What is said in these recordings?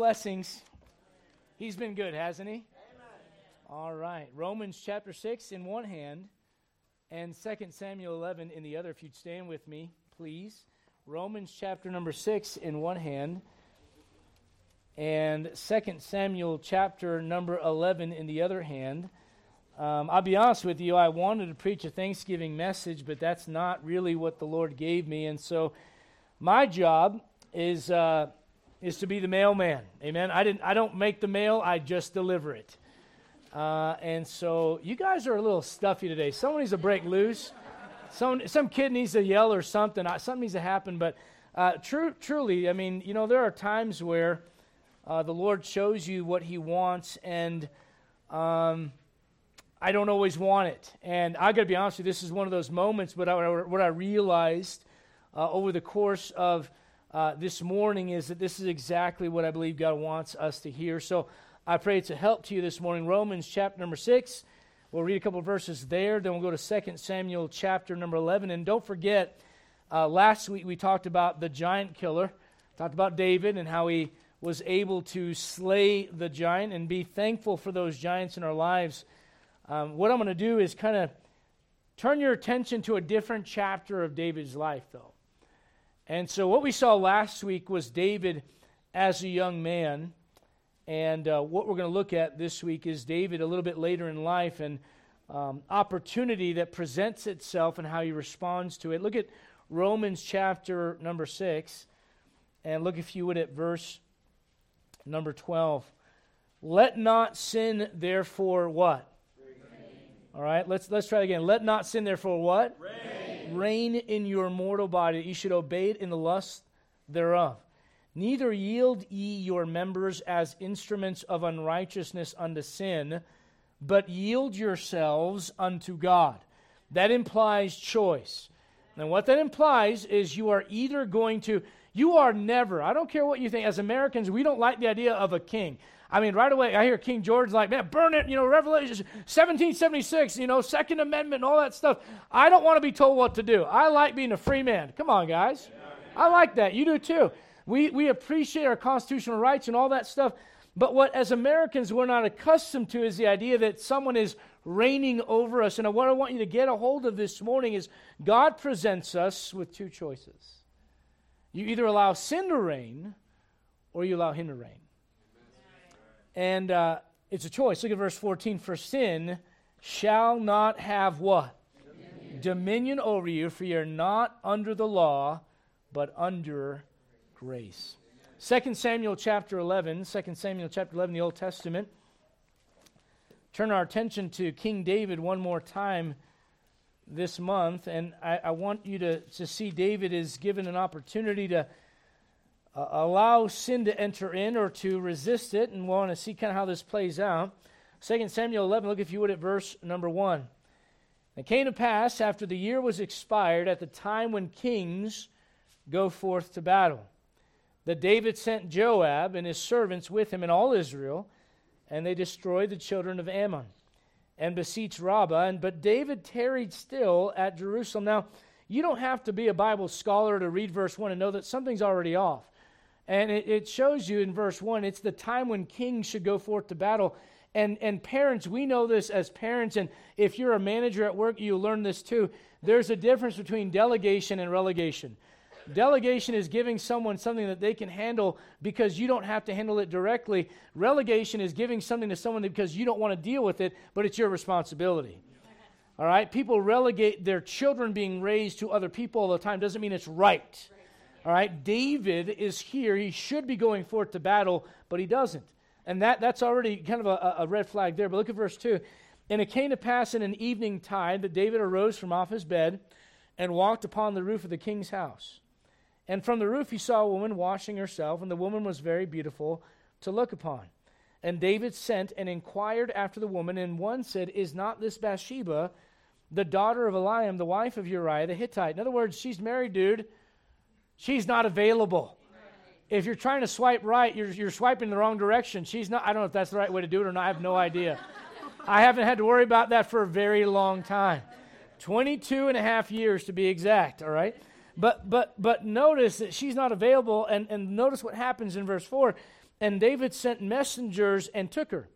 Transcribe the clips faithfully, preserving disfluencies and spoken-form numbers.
Blessings. He's been good, hasn't he? Amen. All right. Romans chapter six in one hand and Second Samuel eleven in the other. If you'd stand with me, please. Romans chapter number six in one hand and Second Samuel chapter number eleven in the other hand. Um, I'll be honest with you, I wanted to preach a Thanksgiving message, but that's not really what the Lord gave me. And so my job is... Uh, is to be the mailman, amen? I didn't. I don't make the mail, I just deliver it. Uh, and so you guys are a little stuffy today. Someone needs to break loose. Some some kid needs to yell or something. Something needs to happen. But uh, true, truly, I mean, you know, there are times where uh, the Lord shows you what he wants, and um, I don't always want it. And I got to be honest with you, this is one of those moments, but I, what I realized uh, over the course of Uh, this morning is that this is exactly what I believe God wants us to hear. So I pray it's a help to you this morning. Romans chapter number six, we'll read a couple of verses there, then we'll go to Second Samuel chapter number eleven. And don't forget, uh, last week we talked about the giant killer, talked about David and how he was able to slay the giant, and be thankful for those giants in our lives. Um, what I'm going to do is kind of turn your attention to a different chapter of David's life, though. And so what we saw last week was David as a young man, and uh, what we're going to look at this week is David a little bit later in life, and um, opportunity that presents itself and how he responds to it. Look at Romans chapter number six, and look if you would at verse number twelve. Let not sin therefore what? Reign. All right, let's let's try it again. Let not sin therefore what? Reign. Reign in your mortal body, you should obey it in the lust thereof. Neither yield ye your members as instruments of unrighteousness unto sin, but yield yourselves unto God. That implies choice. And what that implies is you are either going to, you are never, I don't care what you think, as Americans, we don't like the idea of a king. I mean, right away, I hear King George like, man, burn it, you know, Revelation seventeen seventy-six, you know, Second Amendment and all that stuff. I don't want to be told what to do. I like being a free man. Come on, guys. I like that. You do too. We we appreciate our constitutional rights and all that stuff. But what, as Americans, we're not accustomed to is the idea that someone is reigning over us. And what I want you to get a hold of this morning is God presents us with two choices. You either allow sin to reign or you allow him to reign. And uh, it's a choice. Look at verse fourteen. For sin shall not have what? Dominion. Dominion over you, for you're not under the law, but under grace. Second Samuel chapter eleven, Second Samuel chapter eleven, the Old Testament. Turn our attention to King David one more time this month. And I, I want you to, to see David is given an opportunity to Uh, allow sin to enter in or to resist it, and we want to see kind of how this plays out. Second Samuel eleven, look if you would at verse number one. It came to pass after the year was expired, at the time when kings go forth to battle, that David sent Joab and his servants with him and all Israel, and they destroyed the children of Ammon and besieged Rabbah. And but David tarried still at Jerusalem. Now, you don't have to be a Bible scholar to read verse one and know that something's already off. And it shows you in verse one, it's the time when kings should go forth to battle. And and parents, we know this as parents, and if you're a manager at work, you learn this too. There's a difference between delegation and relegation. Delegation is giving someone something that they can handle because you don't have to handle it directly. Relegation is giving something to someone because you don't want to deal with it, but it's your responsibility. All right? People relegate their children being raised to other people all the time. Doesn't mean it's right. All right, David is here. He should be going forth to battle, but he doesn't. And that, that's already kind of a, a red flag there. But look at verse two. And it came to pass in an evening tide that David arose from off his bed and walked upon the roof of the king's house. And from the roof he saw a woman washing herself, and the woman was very beautiful to look upon. And David sent and inquired after the woman, and one said, Is not this Bathsheba, the daughter of Eliam, the wife of Uriah the Hittite? In other words, she's married, dude. She's not available. If you're trying to swipe right, you're you're swiping the wrong direction. She's not. I don't know if that's the right way to do it or not. I have no idea. I haven't had to worry about that for a very long time. twenty-two and a half years to be exact, all right? But but but notice that she's not available, and, and notice what happens in verse four. And David sent messengers and took her.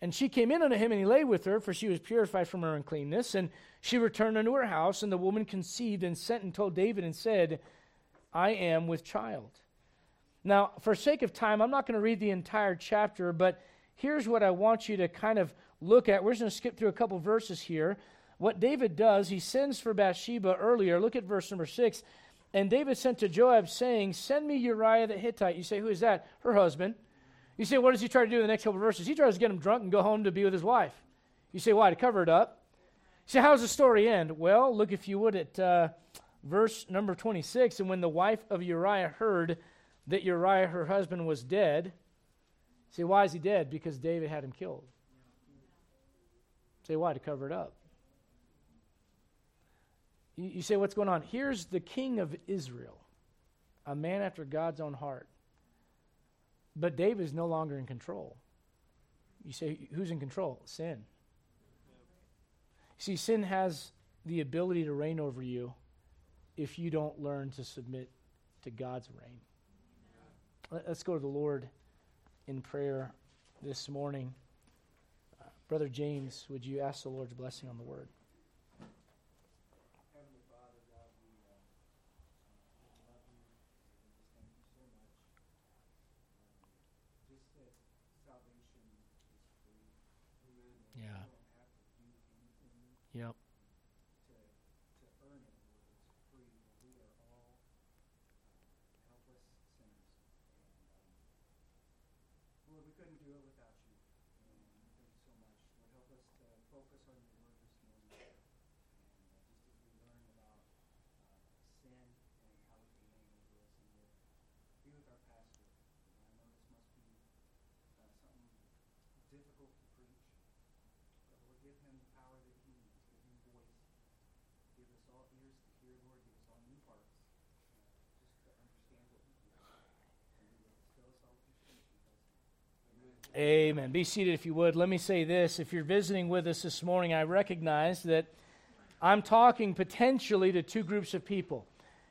And she came in unto him, and he lay with her, for she was purified from her uncleanness. And she returned unto her house, and the woman conceived and sent and told David and said, I am with child. Now, for sake of time, I'm not going to read the entire chapter, but here's what I want you to kind of look at. We're just going to skip through a couple verses here. What David does, he sends for Bathsheba earlier. Look at verse number six. And David sent to Joab, saying, send me Uriah the Hittite. You say, who is that? Her husband. You say, what does he try to do in the next couple of verses? He tries to get him drunk and go home to be with his wife. You say, why? To cover it up. You say, how does the story end? Well, look, if you would, at uh, verse number twenty-six. And when the wife of Uriah heard that Uriah, her husband, was dead, you say, why is he dead? Because David had him killed. You say, why? To cover it up. You, you say, what's going on? Here's the king of Israel, a man after God's own heart. But David is no longer in control. You say, who's in control? Sin. See, sin has the ability to reign over you if you don't learn to submit to God's reign. Let's go to the Lord in prayer this morning. Uh, Brother James, would you ask the Lord's blessing on the word? Yep. Amen. Be seated if you would. Let me say this. If you're visiting with us this morning, I recognize that I'm talking potentially to two groups of people.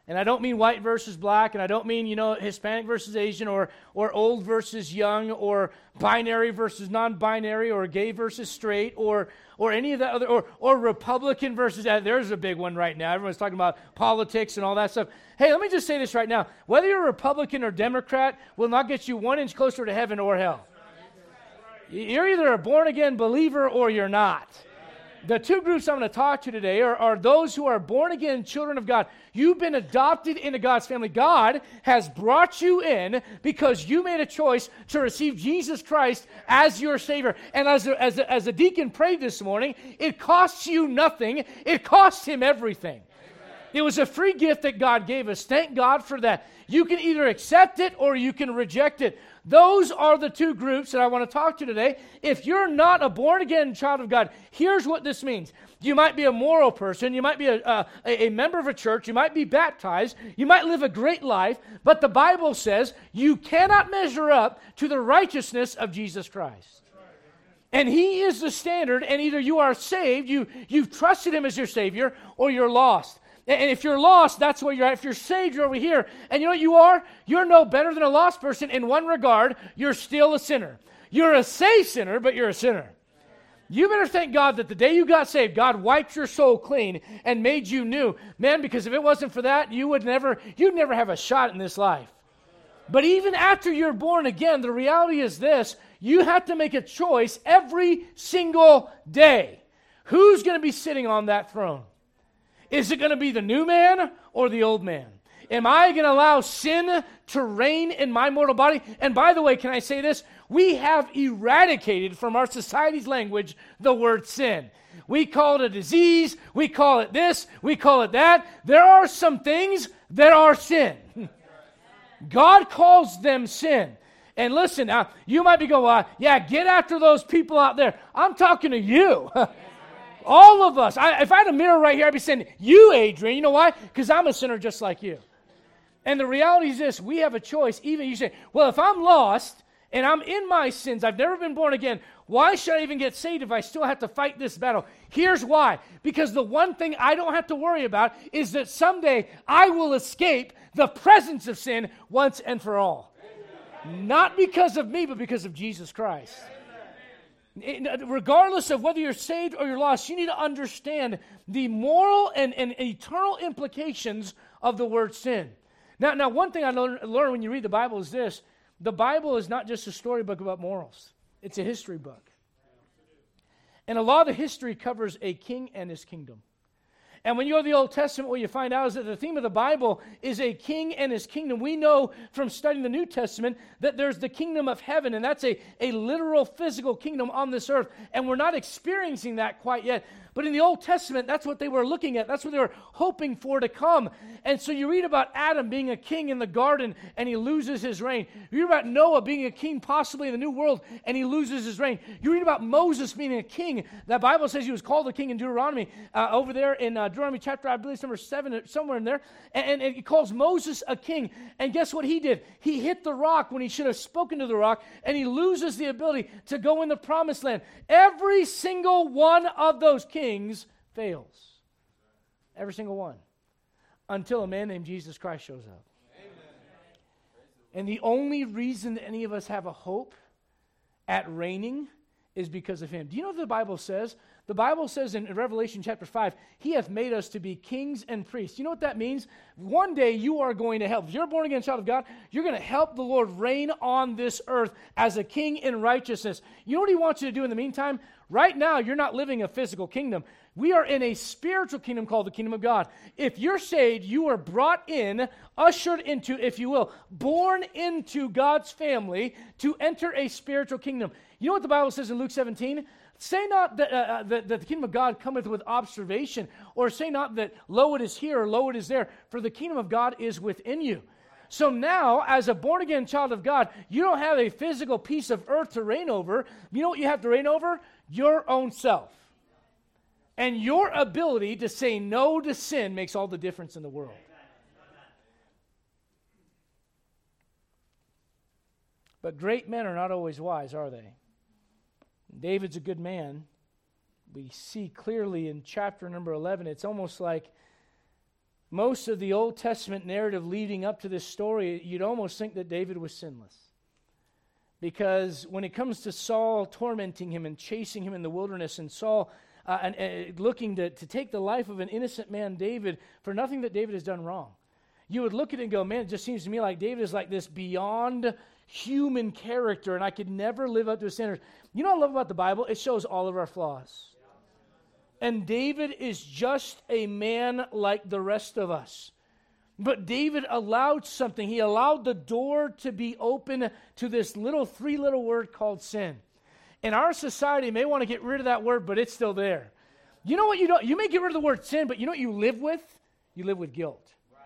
And I don't mean white versus black, and I don't mean, you know, Hispanic versus Asian, or or old versus young, or binary versus non-binary, or gay versus straight, or or any of the other, or or Republican versus, uh, there's a big one right now. Everyone's talking about politics and all that stuff. Hey, let me just say this right now. Whether you're a Republican or Democrat will not get you one inch closer to heaven or hell. You're either a born-again believer or you're not. The two groups I'm going to talk to today are, are those who are born-again children of God. You've been adopted into God's family. God has brought you in because you made a choice to receive Jesus Christ as your Savior. And as a, as a, as a deacon prayed this morning, it costs you nothing. It costs him everything. It was a free gift that God gave us. Thank God for that. You can either accept it or you can reject it. Those are the two groups that I want to talk to today. If you're not a born-again child of God, here's what this means. You might be a moral person. You might be a, a, a member of a church. You might be baptized. You might live a great life. But the Bible says you cannot measure up to the righteousness of Jesus Christ. And he is the standard, and either you are saved, you, you've trusted him as your Savior, or you're lost. And if you're lost, that's where you're at. If you're saved, you're over here. And you know what you are? You're no better than a lost person in one regard. You're still a sinner. You're a saved sinner, but you're a sinner. You better thank God that the day you got saved, God wiped your soul clean and made you new. Man, because if it wasn't for that, you would never, you'd never have a shot in this life. But even after you're born again, the reality is this. You have to make a choice every single day. Who's going to be sitting on that throne? Is it going to be the new man or the old man? Am I going to allow sin to reign in my mortal body? And by the way, can I say this? We have eradicated from our society's language the word sin. We call it a disease. We call it this. We call it that. There are some things that are sin. God calls them sin. And listen, uh, you might be going, uh, yeah, get after those people out there. I'm talking to you. All of us. I, if I had a mirror right here, I'd be saying, you, Adrian. You know why? Because I'm a sinner just like you. And the reality is this. We have a choice. Even you say, well, if I'm lost and I'm in my sins, I've never been born again, why should I even get saved if I still have to fight this battle? Here's why. Because the one thing I don't have to worry about is that someday I will escape the presence of sin once and for all. Not because of me, but because of Jesus Christ. It, regardless of whether you're saved or you're lost, you need to understand the moral and, and eternal implications of the word sin. Now, now one thing I learned, learned when you read the Bible is this. The Bible is not just a storybook about morals. It's a history book. And a lot of the history covers a king and his kingdom. And when you go to the Old Testament, what you find out is that the theme of the Bible is a king and his kingdom. We know from studying the New Testament that there's the kingdom of heaven, and that's a, a literal physical kingdom on this earth. And we're not experiencing that quite yet. But in the Old Testament, that's what they were looking at. That's what they were hoping for to come. And so you read about Adam being a king in the garden, and he loses his reign. You read about Noah being a king possibly in the New World, and he loses his reign. You read about Moses being a king. The Bible says he was called a king in Deuteronomy, uh, over there in uh, Deuteronomy chapter, I believe it's number seven, somewhere in there. And, and it calls Moses a king. And guess what he did? He hit the rock when he should have spoken to the rock, and he loses the ability to go in the promised land. Every single one of those kings fails. Every single one. Until a man named Jesus Christ shows up. Amen. And the only reason that any of us have a hope at reigning is because of him. Do you know what the Bible says? The Bible says in Revelation chapter five, he hath made us to be kings and priests. You know what that means? One day you are going to help. If you're a born again child of God, you're going to help the Lord reign on this earth as a king in righteousness. You know what he wants you to do in the meantime? Right now, you're not living a physical kingdom. We are in a spiritual kingdom called the kingdom of God. If you're saved, you are brought in, ushered into, if you will, born into God's family to enter a spiritual kingdom. You know what the Bible says in Luke seventeen? Say not that, uh, that, that the kingdom of God cometh with observation, or say not that, lo, it is here, or lo, it is there, for the kingdom of God is within you. So now, as a born-again child of God, you don't have a physical piece of earth to reign over. You know what you have to reign over? Your own self. And your ability to say no to sin makes all the difference in the world. But great men are not always wise, are they? David's a good man. We see clearly in chapter number eleven, it's almost like most of the Old Testament narrative leading up to this story, you'd almost think that David was sinless. Because when it comes to Saul tormenting him and chasing him in the wilderness, and Saul uh, and, and looking to, to take the life of an innocent man, David, for nothing that David has done wrong, you would look at it and go, man, it just seems to me like David is like this beyond human character, and I could never live up to his standards. You know what I love about the Bible? It shows all of our flaws. And David is just a man like the rest of us. But David allowed something. He allowed the door to be open to this little three little word called sin. And our society may want to get rid of that word, but it's still there. You know what you don't, you may get rid of the word sin, but you know what you live with? You live with guilt. Right.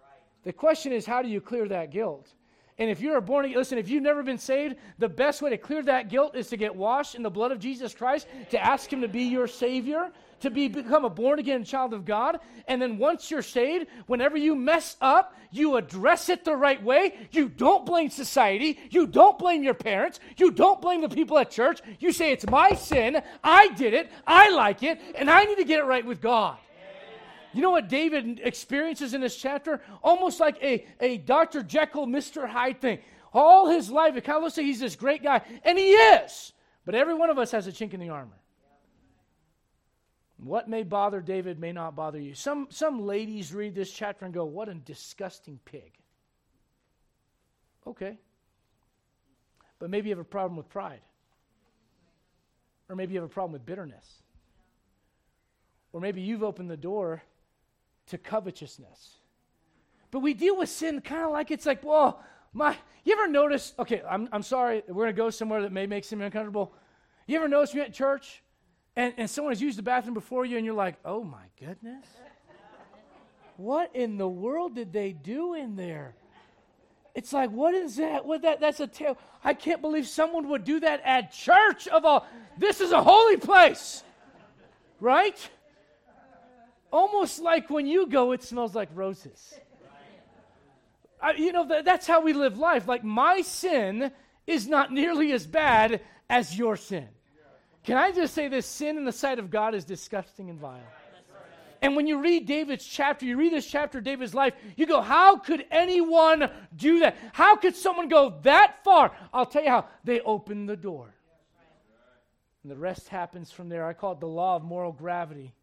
Right. The question is, how do you clear that guilt? And if you're a born again, listen, if you've never been saved, the best way to clear that guilt is to get washed in the blood of Jesus Christ, to ask him to be your Savior, to be, become a born-again child of God. And then once you're saved, whenever you mess up, you address it the right way. You don't blame society. You don't blame your parents. You don't blame the people at church. You say, it's my sin. I did it. I like it. And I need to get it right with God. You know what David experiences in this chapter? Almost like a, a Doctor Jekyll, Mister Hyde thing. All his life, it kind of looks like he's this great guy. And he is. But every one of us has a chink in the armor. What may bother David may not bother you. Some, some ladies read this chapter and go, what a disgusting pig. Okay. But maybe you have a problem with pride. Or maybe you have a problem with bitterness. Or maybe you've opened the door to covetousness. But we deal with sin kind of like it's like, whoa, my, you ever notice, okay, I'm I'm sorry, we're going to go somewhere that may make some uncomfortable. You ever notice you're at church and, and someone has used the bathroom before you and you're like, oh my goodness, what in the world did they do in there? It's like, what is that? What that? That's a tale. I can't believe someone would do that at church of all. This is a holy place, right? Almost like when you go, it smells like roses. I, you know, th- that's how we live life. Like, my sin is not nearly as bad as your sin. Can I just say this? Sin in the sight of God is disgusting and vile. And when you read David's chapter, you read this chapter of David's life, you go, how could anyone do that? How could someone go that far? I'll tell you how. They opened the door. And the rest happens from there. I call it the law of moral gravity.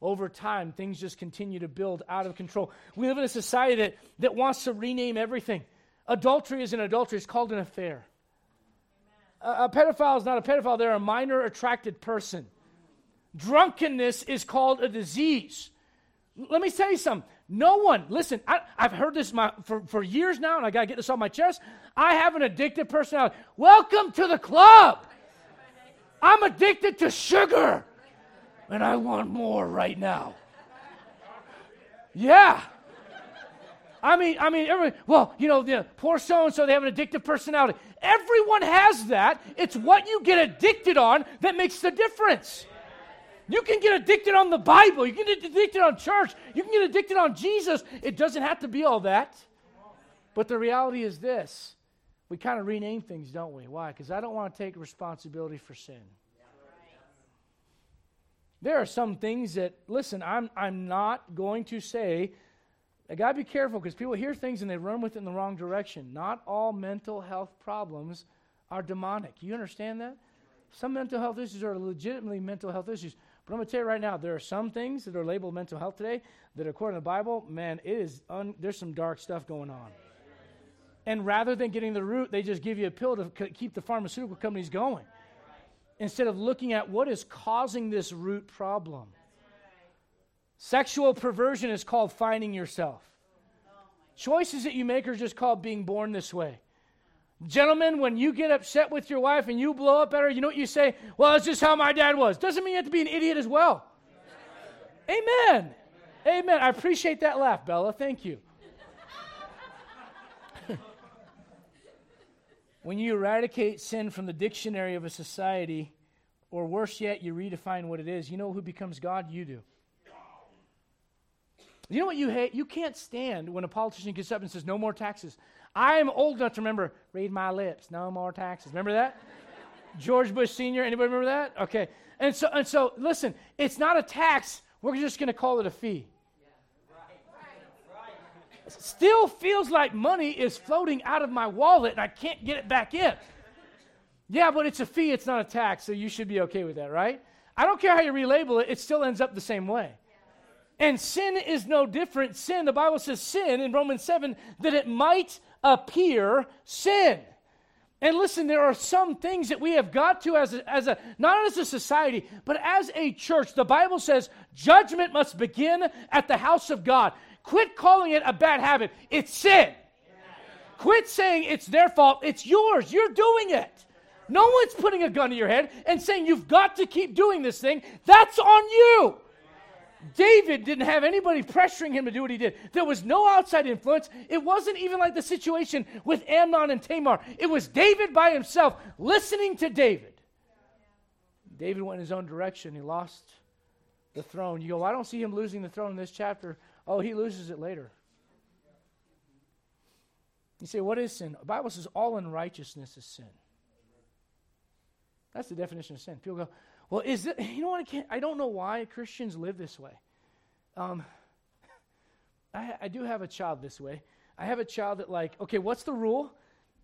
Over time, things just continue to build out of control. We live in a society that, that wants to rename everything. Adultery isn't adultery. It's called an affair. A, a pedophile is not a pedophile. They're a minor attracted person. Drunkenness is called a disease. Let me tell you something. No one, listen, I, I've heard this my, for, for years now, and I got to get this off my chest. I have an addictive personality. Welcome to the club. I'm addicted to sugar, and I want more right now. Yeah. I mean, I mean, every, well, you know, the poor so-and-so, they have an addictive personality. Everyone has that. It's what you get addicted on that makes the difference. You can get addicted on the Bible. You can get addicted on church. You can get addicted on Jesus. It doesn't have to be all that. But the reality is this. We kind of rename things, don't we? Why? Because I don't want to take responsibility for sin. There are some things that, listen, I'm I'm not going to say. I got to be careful because people hear things and they run with it in the wrong direction. Not all mental health problems are demonic. You understand that? Some mental health issues are legitimately mental health issues. But I'm going to tell you right now, there are some things that are labeled mental health today that according to the Bible, man, it is un- there's some dark stuff going on. And rather than getting the root, they just give you a pill to c- keep the pharmaceutical companies going. Instead of looking at what is causing this root problem. Right. Sexual perversion is called finding yourself. Oh, choices that you make are just called being born this way. Gentlemen, when you get upset with your wife and you blow up at her, you know what you say? Well, it's just how my dad was. Doesn't mean you have to be an idiot as well. Amen. Amen. Amen. Amen. I appreciate that laugh, Bella. Thank you. When you eradicate sin from the dictionary of a society, or worse yet, you redefine what it is, you know who becomes God? You do. You know what you hate? You can't stand when a politician gets up and says, no more taxes. I am old enough to remember, read my lips, no more taxes. Remember that? George Bush Senior, anybody remember that? Okay. And so, and so, listen, it's not a tax. We're just going to call it a fee. Still feels like money is floating out of my wallet and I can't get it back in. Yeah, but it's a fee, it's not a tax, so you should be okay with that, right? I don't care how you relabel it, it still ends up the same way. And sin is no different. Sin, the Bible says sin in Romans seven, that it might appear sin. And listen, there are some things that we have got to as a, as a, not as a society, but as a church. The Bible says judgment must begin at the house of God. Quit calling it a bad habit. It's sin. Quit saying it's their fault. It's yours. You're doing it. No one's putting a gun to your head and saying you've got to keep doing this thing. That's on you. David didn't have anybody pressuring him to do what he did. There was no outside influence. It wasn't even like the situation with Amnon and Tamar. It was David by himself listening to David. David went in his own direction. He lost the throne. You go, well, I don't see him losing the throne in this chapter. Oh, he loses it later. You say, what is sin? The Bible says all unrighteousness is sin. That's the definition of sin. People go, well, is it, you know what, I can't, I don't know why Christians live this way. Um, I, I do have a child this way. I have a child that like, okay, what's the rule?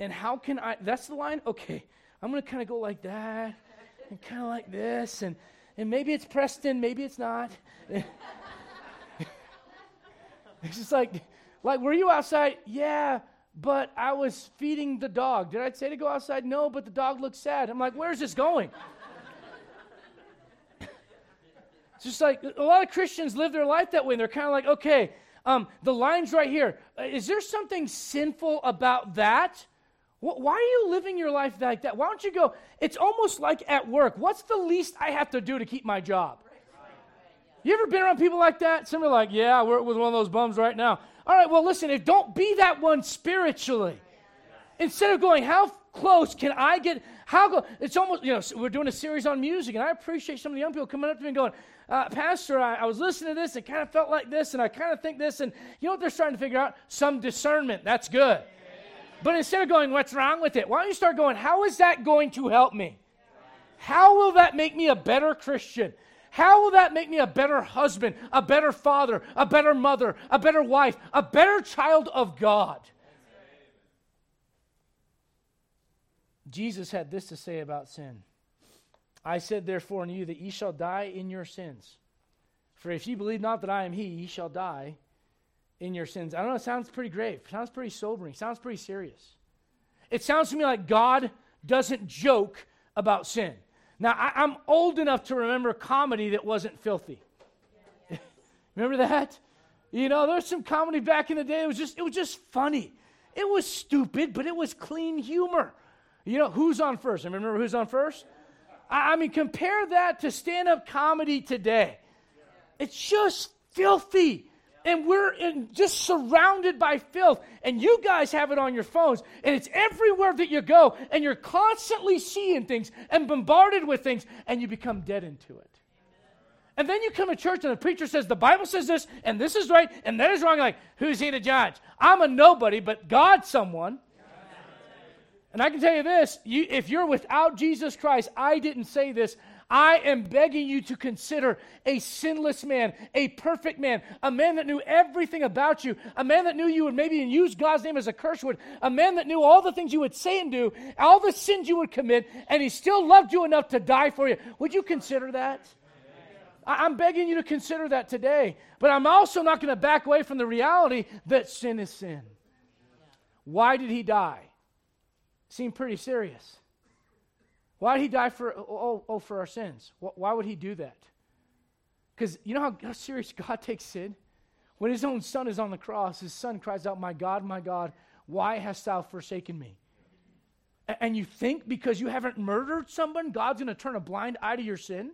And how can I, that's the line? Okay, I'm going to kind of go like that and kind of like this. And, and maybe it's Preston, maybe it's not. It's just like, like, were you outside? Yeah, but I was feeding the dog. Did I say to go outside? No, but the dog looks sad. I'm like, where's this going? It's just like a lot of Christians live their life that way. And they're kind of like, okay, um, the line's right here. Is there something sinful about that? Why are you living your life like that? Why don't you go, it's almost like at work. What's the least I have to do to keep my job? You ever been around people like that? Some are like, yeah, we're with one of those bums right now. All right, well, listen, if don't be that one spiritually. Instead of going, how close can I get? How go? It's almost, you know, we're doing a series on music, and I appreciate some of the young people coming up to me and going, uh, Pastor, I, I was listening to this, it kind of felt like this, and I kind of think this, and you know what they're starting to figure out? Some discernment. That's good. Yeah. But instead of going, what's wrong with it? Why don't you start going, how is that going to help me? How will that make me a better Christian? How will that make me a better husband, a better father, a better mother, a better wife, a better child of God? Amen. Jesus had this to say about sin. I said, therefore, unto you that ye shall die in your sins. For if ye believe not that I am he, ye shall die in your sins. I don't know, it sounds pretty grave. It sounds pretty sobering. It sounds pretty serious. It sounds to me like God doesn't joke about sin. Now, I, I'm old enough to remember comedy that wasn't filthy. Yeah, yeah. Remember that? You know, there was some comedy back in the day. It was just, it was just funny. It was stupid, but it was clean humor. You know, Who's On First? I remember Who's On First? I, I mean, compare that to stand-up comedy today. Yeah. It's just filthy. And we're in just surrounded by filth. And you guys have it on your phones. And it's everywhere that you go. And you're constantly seeing things and bombarded with things. And you become dead into it. And then you come to church and the preacher says, the Bible says this, and this is right, and that is wrong. You're like, who's he to judge? I'm a nobody, but God's someone. And I can tell you this, you, if you're without Jesus Christ, I didn't say this, I am begging you to consider a sinless man, a perfect man, a man that knew everything about you, a man that knew you would maybe use God's name as a curse word, a man that knew all the things you would say and do, all the sins you would commit, and he still loved you enough to die for you. Would you consider that? I'm begging you to consider that today, but I'm also not going to back away from the reality that sin is sin. Why did he die? Seemed pretty serious. Why did he die for oh, oh for our sins? Why would he do that? Because you know how, how serious God takes sin? When his own son is on the cross, his son cries out, my God, my God, why hast thou forsaken me? And you think because you haven't murdered someone, God's going to turn a blind eye to your sin?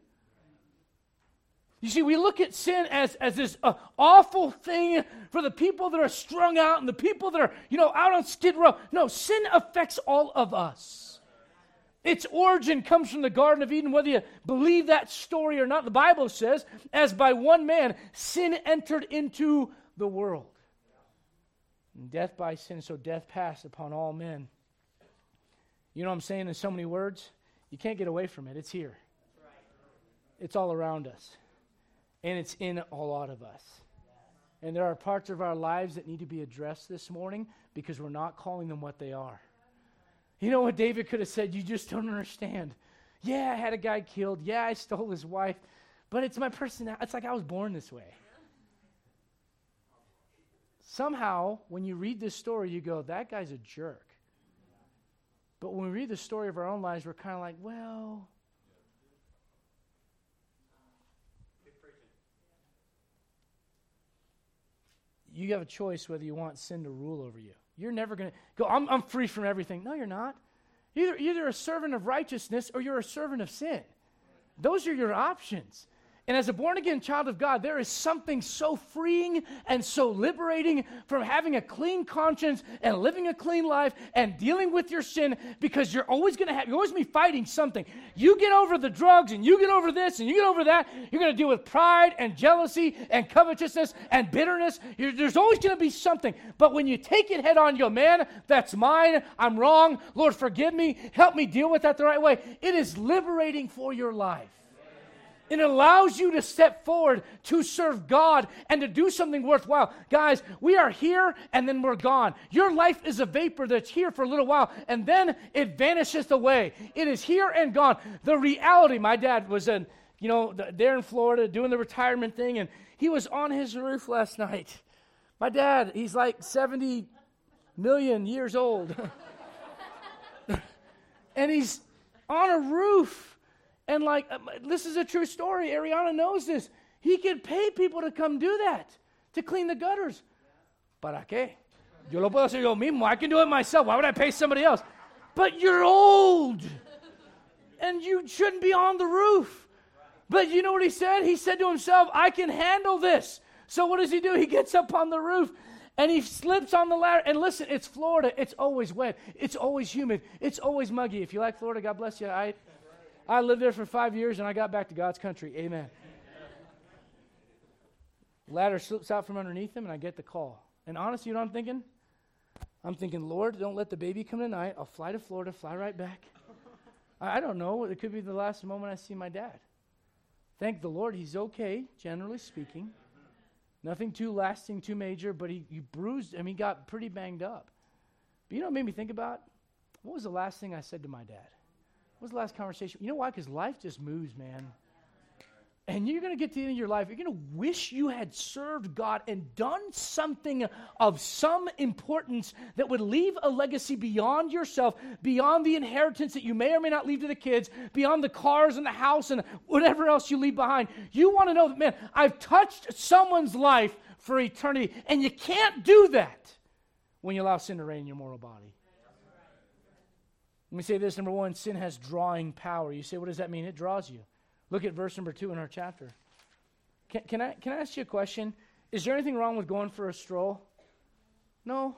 You see, we look at sin as, as this uh, awful thing for the people that are strung out and the people that are, you know, out on Skid Row. No, sin affects all of us. Its origin comes from the Garden of Eden, whether you believe that story or not. The Bible says, as by one man, sin entered into the world. And death by sin, so death passed upon all men. You know what I'm saying in so many words? You can't get away from it. It's here. It's all around us. And it's in a lot of us. And there are parts of our lives that need to be addressed this morning because we're not calling them what they are. You know what David could have said? You just don't understand. Yeah, I had a guy killed. Yeah, I stole his wife. But it's my personality. It's like I was born this way. Somehow, when you read this story, you go, that guy's a jerk. But when we read the story of our own lives, we're kind of like, well, you have a choice whether you want sin to rule over you. You're never going to go, I'm, I'm free from everything. No, you're not. Either, either a servant of righteousness or you're a servant of sin. Those are your options. And as a born-again child of God, there is something so freeing and so liberating from having a clean conscience and living a clean life and dealing with your sin because you're always going to have, you're always going to be fighting something. You get over the drugs and you get over this and you get over that, you're going to deal with pride and jealousy and covetousness and bitterness. You're, there's always going to be something. But when you take it head on, you go, man, that's mine. I'm wrong. Lord, forgive me. Help me deal with that the right way. It is liberating for your life. It allows you to step forward to serve God and to do something worthwhile. Guys, we are here and then we're gone. Your life is a vapor that's here for a little while and then it vanishes away. It is here and gone. The reality, my dad was in, you know, there in Florida doing the retirement thing and he was on his roof last night. My dad, he's like seventy million years old. And he's on a roof. And like, this is a true story. Ariana knows this. He could pay people to come do that, to clean the gutters. ¿Para qué? Yo lo puedo hacer yo mismo. I can do it myself. Why would I pay somebody else? But you're old. And you shouldn't be on the roof. But you know what he said? He said to himself, I can handle this. So what does he do? He gets up on the roof. And he slips on the ladder. And listen, it's Florida. It's always wet. It's always humid. It's always muggy. If you like Florida, God bless you. I... I lived there for five years, and I got back to God's country. Amen. Ladder slips out from underneath him, and I get the call. And honestly, you know what I'm thinking? I'm thinking, Lord, don't let the baby come tonight. I'll fly to Florida, fly right back. I, I don't know. It could be the last moment I see my dad. Thank the Lord, he's okay, generally speaking. Nothing too lasting, too major, but he, he bruised him. He got pretty banged up. But you know what made me think about? What was the last thing I said to my dad? What was the last conversation? You know why? Because life just moves, man. And you're going to get to the end of your life, you're going to wish you had served God and done something of some importance that would leave a legacy beyond yourself, beyond the inheritance that you may or may not leave to the kids, beyond the cars and the house and whatever else you leave behind. You want to know that, man, I've touched someone's life for eternity, and you can't do that when you allow sin to reign in your mortal body. Let me say this, number one, sin has drawing power. You say, what does that mean? It draws you. Look at verse number two in our chapter. Can, can I can I ask you a question? Is there anything wrong with going for a stroll? No.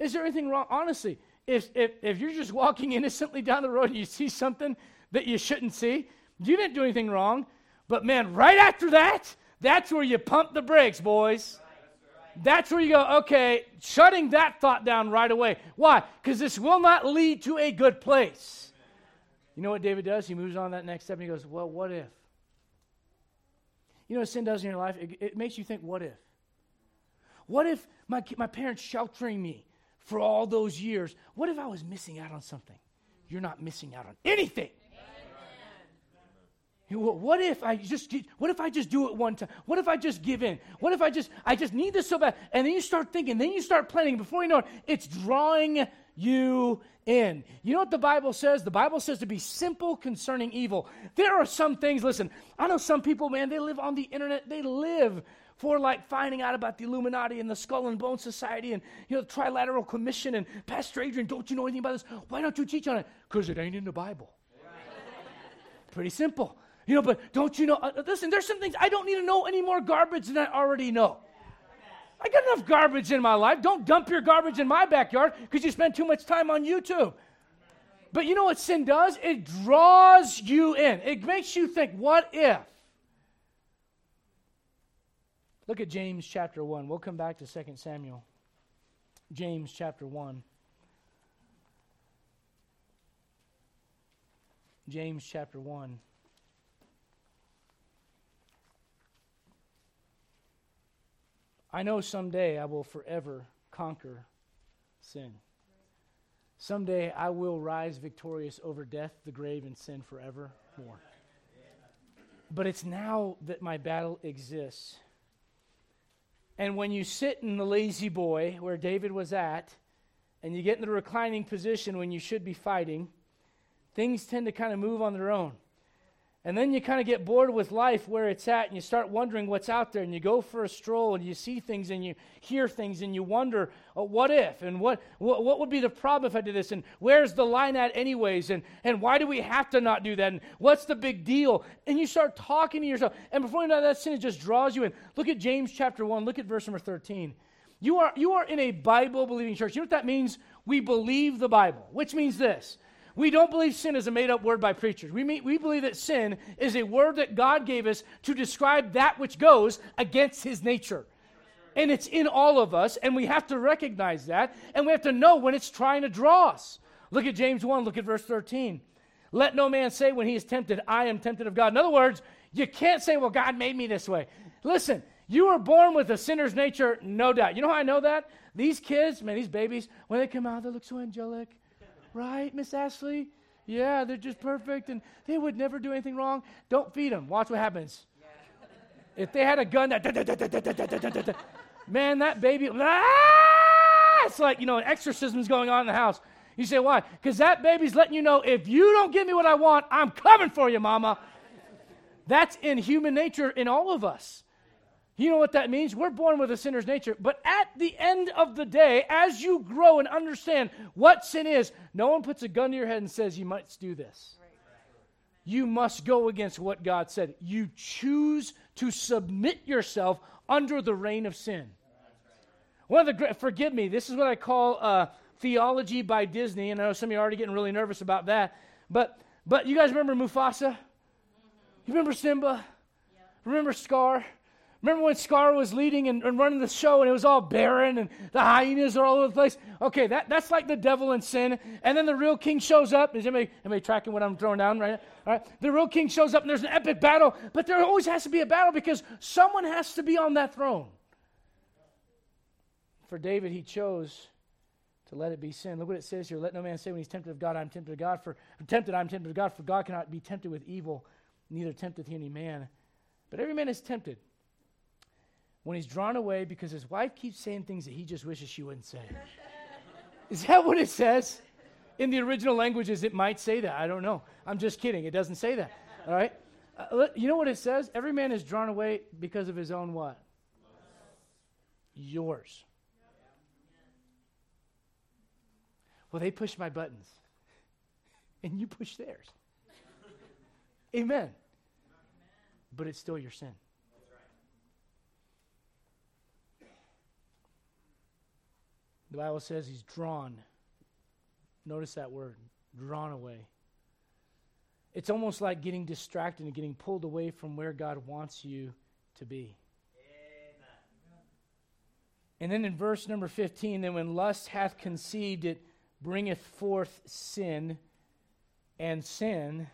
Is there anything wrong? Honestly, if if if you're just walking innocently down the road and you see something that you shouldn't see, you didn't do anything wrong. But man, right after that, that's where you pump the brakes, boys. That's where you go, okay, shutting that thought down right away. Why? Because this will not lead to a good place. You know what David does? He moves on that next step and he goes, well, what if? You know what sin does in your life? It, it makes you think, what if? What if my, my parents sheltering me for all those years? What if I was missing out on something? You're not missing out on anything. What if I just what if I just do it one time? What if I just give in? What if I just I just need this so bad? And then you start thinking, then you start planning. Before you know it, it's drawing you in. You know what the Bible says? The Bible says to be simple concerning evil. There are some things, listen, I know some people, man, they live on the internet. They live for like finding out about the Illuminati and the Skull and Bone Society and, you know, the Trilateral Commission and Pastor Adrian, don't you know anything about this? Why don't you teach on it? Because it ain't in the Bible. Pretty simple. You know, but don't you know, uh, listen, there's some things I don't need to know any more garbage than I already know. I got enough garbage in my life. Don't dump your garbage in my backyard because you spend too much time on YouTube. But you know what sin does? It draws you in. It makes you think, what if? Look at James chapter one. We'll come back to Second Samuel. James chapter one. James chapter one. I know someday I will forever conquer sin. Someday I will rise victorious over death, the grave, and sin forevermore. But it's now that my battle exists. And when you sit in the lazy boy where David was at, and you get in the reclining position when you should be fighting, things tend to kind of move on their own. And then you kind of get bored with life where it's at, and you start wondering what's out there, and you go for a stroll, and you see things, and you hear things, and you wonder, oh, what if, and what, what what would be the problem if I did this, and where's the line at anyways, and, and why do we have to not do that, and what's the big deal? And you start talking to yourself, and before you know that sin, it just draws you in. Look at James chapter one, look at verse number thirteen. You are you are in a Bible-believing church. You know what that means? We believe the Bible, which means this. We don't believe sin is a made-up word by preachers. We mean, we believe that sin is a word that God gave us to describe that which goes against his nature. And it's in all of us, and we have to recognize that, and we have to know when it's trying to draw us. Look at James one, look at verse thirteen. Let no man say when he is tempted, I am tempted of God. In other words, you can't say, well, God made me this way. Listen, you were born with a sinner's nature, no doubt. You know how I know that? These kids, man, these babies, when they come out, they look so angelic. Right, Miss Ashley? Yeah, they're just perfect, and they would never do anything wrong. Don't feed them. Watch what happens. Yeah. If they had a gun, that da, da, da, da, da, da, da, da, da, man, that baby, ah! It's like, you know, an exorcism's going on in the house. You say, why? Because that baby's letting you know, if you don't give me what I want, I'm coming for you, Mama. That's in human nature in all of us. You know what that means? We're born with a sinner's nature. But at the end of the day, as you grow and understand what sin is, no one puts a gun to your head and says, you must do this. Right. You must go against what God said. You choose to submit yourself under the reign of sin. One of the, forgive me, this is what I call uh, theology by Disney, and I know some of you are already getting really nervous about that. But, but you guys remember Mufasa? You remember Simba? Remember Scar? Remember when Scar was leading and, and running the show and it was all barren and the hyenas are all over the place? Okay, that, that's like the devil and sin. And then the real king shows up. Is anybody, anybody tracking what I'm throwing down right now? All right. The real king shows up and there's an epic battle. But there always has to be a battle because someone has to be on that throne. For David, he chose to let it be sin. Look what it says here. Let no man say when he's tempted of God, I'm tempted of God. For I'm tempted, I'm tempted of God. For God cannot be tempted with evil, neither tempteth he any man. But every man is tempted when he's drawn away because his wife keeps saying things that he just wishes she wouldn't say. Is that what it says? In the original languages, it might say that. I don't know. I'm just kidding. It doesn't say that. All right? Uh, you know what it says? Every man is drawn away because of his own what? Yours. Well, they push my buttons, and you push theirs. Amen. Amen. But it's still your sin. That's right. The Bible says he's drawn. Notice that word, drawn away. It's almost like getting distracted and getting pulled away from where God wants you to be. Amen. And then in verse number fifteen, then when lust hath conceived, it bringeth forth sin, and sin,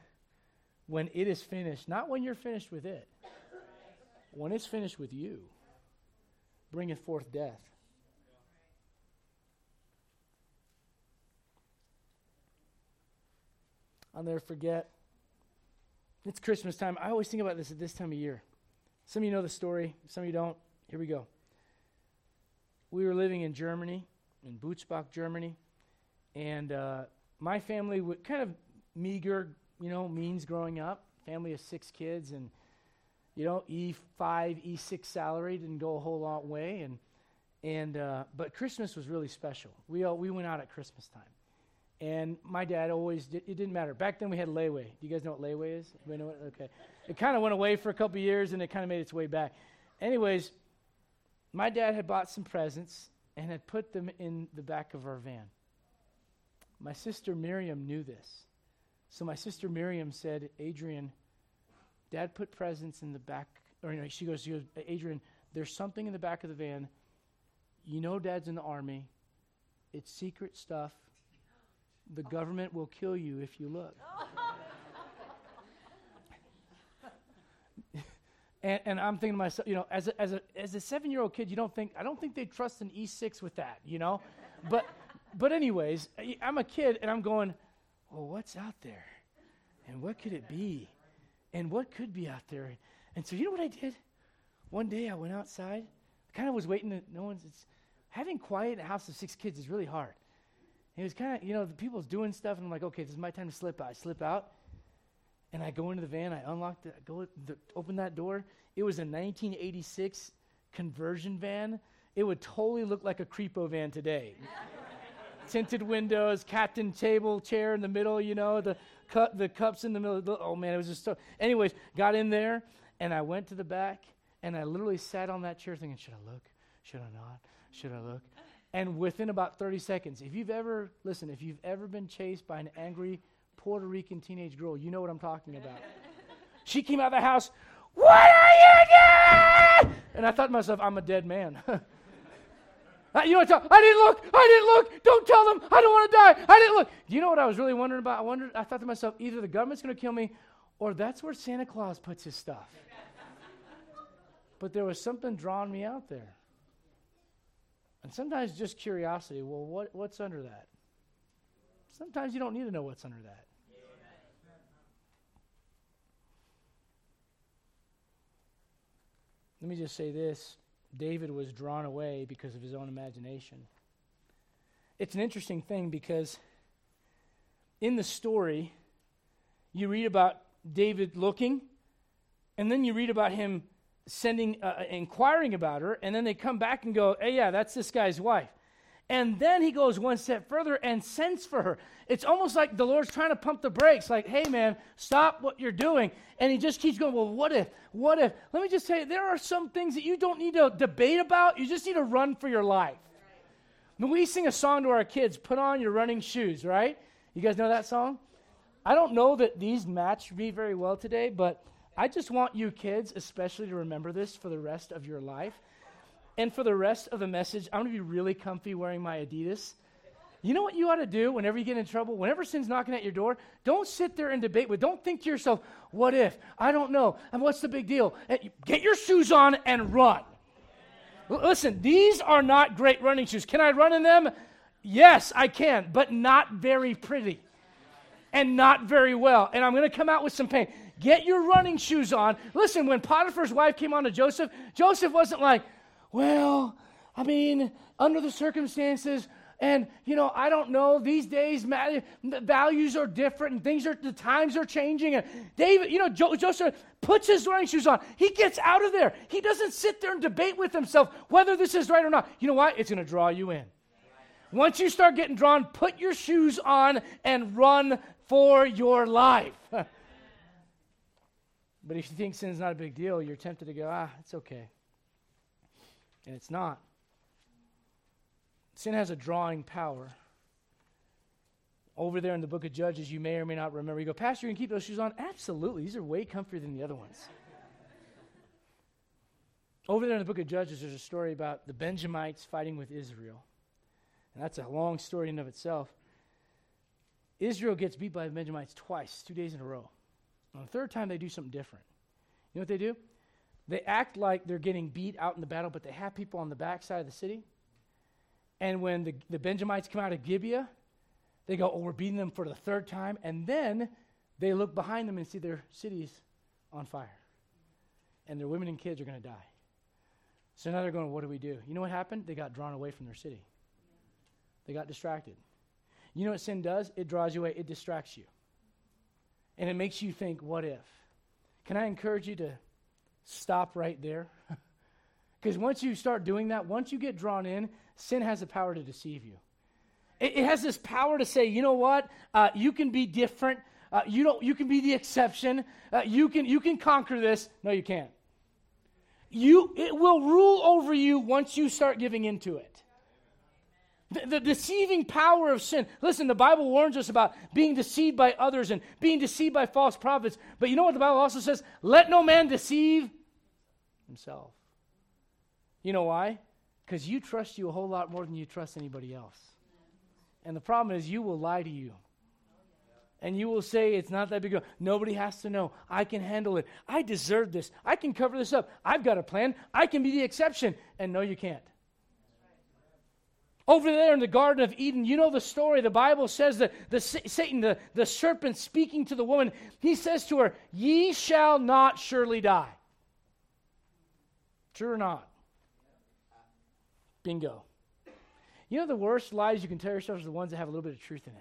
when it is finished, not when you're finished with it, when it's finished with you, bringeth forth death. I'll never forget. It's Christmas time. I always think about this at this time of year. Some of you know the story. Some of you don't. Here we go. We were living in Germany, in Buchbach, Germany. And uh, my family, w- kind of meager, you know, means growing up. Family of six kids, and, you know, E five, E six salary didn't go a whole long way. And and uh, but Christmas was really special. We all, we went out at Christmas time, and my dad always did. It didn't matter. Back then we had layaway. Do you guys know what layaway is? Anybody know what? Okay, it kind of went away for a couple years, and it kind of made its way back. Anyways, my dad had bought some presents and had put them in the back of our van. My sister Miriam knew this. So my sister Miriam said, Adrian, Dad put presents in the back. Or you know, she goes, she goes, Adrian, there's something in the back of the van. You know Dad's in the army. It's secret stuff. The government will kill you if you look. and, and I'm thinking to myself, you know, as a, as a, as a seven-year-old kid, you don't think, I don't think they trust an E six with that, you know? But... But anyways, I'm a kid, and I'm going, well, what's out there? And what could it be? And what could be out there? And so you know what I did? One day I went outside. I kind of was waiting. To, no one's it's, having quiet in a house of six kids is really hard. And it was kind of, you know, the people's doing stuff, and I'm like, okay, this is my time to slip out. I slip out, and I go into the van. I unlock the, I go the, open that door. It was a nineteen eighty-six conversion van. It would totally look like a creepo van today. Tinted windows, captain table, chair in the middle, you know, the cu- the cups in the middle. The, oh, man, it was just so. Anyways, got in there, and I went to the back, and I literally sat on that chair thinking, should I look? Should I not? Should I look? And within about thirty seconds, if you've ever, listen, if you've ever been chased by an angry Puerto Rican teenage girl, you know what I'm talking about. She came out of the house, what are you doing? And I thought to myself, I'm a dead man. You know what I'm talking? I didn't look. I didn't look. Don't tell them. I don't want to die. I didn't look. Do you know what I was really wondering about? I wondered. I thought to myself, either the government's going to kill me, or that's where Santa Claus puts his stuff. But there was something drawing me out there, and sometimes just curiosity. Well, what what's under that? Sometimes you don't need to know what's under that. Let me just say this. David was drawn away because of his own imagination. It's an interesting thing because in the story, you read about David looking, and then you read about him sending, uh, inquiring about her, and then they come back and go, hey, yeah, that's this guy's wife. And then he goes one step further and sends for her. It's almost like the Lord's trying to pump the brakes. Like, hey, man, stop what you're doing. And he just keeps going, well, what if, what if? Let me just tell you, there are some things that you don't need to debate about. You just need to run for your life. When we sing a song to our kids, put on your running shoes, right? You guys know that song? I don't know that these match me very well today, but I just want you kids especially to remember this for the rest of your life. And for the rest of the message, I'm going to be really comfy wearing my Adidas. You know what you ought to do whenever you get in trouble? Whenever sin's knocking at your door, don't sit there and debate with. Don't think to yourself, what if? I don't know. And what's the big deal? Get your shoes on and run. L- listen, these are not great running shoes. Can I run in them? Yes, I can, but not very pretty and not very well. And I'm going to come out with some pain. Get your running shoes on. Listen, when Potiphar's wife came on to Joseph, Joseph wasn't like, well, I mean, under the circumstances, and, you know, I don't know, these days, ma- values are different, and things are, the times are changing, and David, you know, jo- Joseph puts his running shoes on. He gets out of there. He doesn't sit there and debate with himself whether this is right or not. You know what? It's going to draw you in. Once you start getting drawn, put your shoes on and run for your life. But if you think sin's not a big deal, you're tempted to go, ah, it's okay. And it's not. Sin has a drawing power. Over there in the book of Judges, you may or may not remember. You go, Pastor, you can keep those shoes on? Absolutely. These are way comfier than the other ones. Over there in the book of Judges, there's a story about the Benjamites fighting with Israel. And that's a long story in and of itself. Israel gets beat by the Benjamites twice, two days in a row. On the third time, they do something different. You know what they do? They act like they're getting beat out in the battle, but they have people on the backside of the city. And when the, the Benjamites come out of Gibeah, they go, oh, we're beating them for the third time. And then they look behind them and see their cities on fire. And their women and kids are going to die. So now they're going, what do we do? You know what happened? They got drawn away from their city. They got distracted. You know what sin does? It draws you away. It distracts you. And it makes you think, what if? Can I encourage you to stop right there? Because once you start doing that, once you get drawn in, sin has the power to deceive you. It, it has this power to say, you know what? Uh, you can be different. Uh, you don't. You can be the exception. Uh, you can. You can conquer this. No, you can't. You. It will rule over you once you start giving into it. The, the deceiving power of sin. Listen, the Bible warns us about being deceived by others and being deceived by false prophets. But you know what the Bible also says? Let no man deceive himself. You know why? Because you trust you a whole lot more than you trust anybody else. And the problem is you will lie to you. And you will say it's not that big a deal. Nobody has to know. I can handle it. I deserve this. I can cover this up. I've got a plan. I can be the exception. And no, you can't. Over there in the Garden of Eden, you know the story. The Bible says that the Satan, the, the serpent speaking to the woman, he says to her, ye shall not surely die. True or not? Bingo. You know the worst lies you can tell yourselves are the ones that have a little bit of truth in it.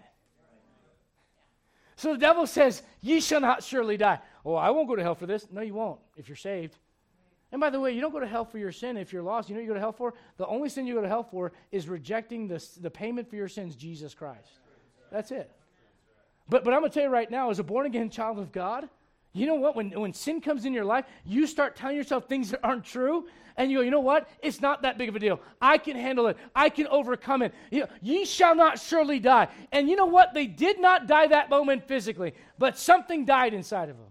So the devil says, ye shall not surely die. Oh, I won't go to hell for this. No, you won't if you're saved. And by the way, you don't go to hell for your sin if you're lost. You know what you go to hell for? The only sin you go to hell for is rejecting the, the payment for your sins, Jesus Christ. That's it. But but I'm going to tell you right now, as a born-again child of God, you know what? When, when sin comes in your life, you start telling yourself things that aren't true, and you go, you know what? It's not that big of a deal. I can handle it. I can overcome it. You know, ye shall not surely die. And you know what? They did not die that moment physically, but something died inside of them.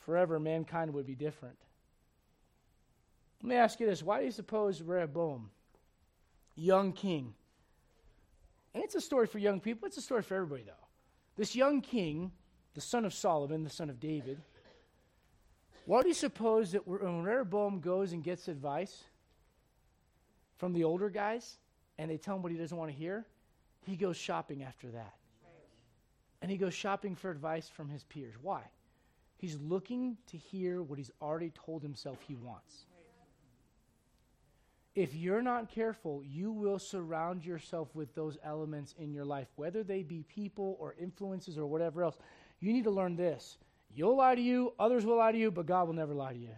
Forever, mankind would be different. Let me ask you this. Why do you suppose Rehoboam, young king, and it's a story for young people, it's a story for everybody though. This young king, the son of Solomon, the son of David, why do you suppose that when Rehoboam goes and gets advice from the older guys and they tell him what he doesn't want to hear, he goes shopping after that. And he goes shopping for advice from his peers. Why? He's looking to hear what he's already told himself he wants. If you're not careful, you will surround yourself with those elements in your life, whether they be people or influences or whatever else. You need to learn this. You'll lie to you, others will lie to you, but God will never lie to you.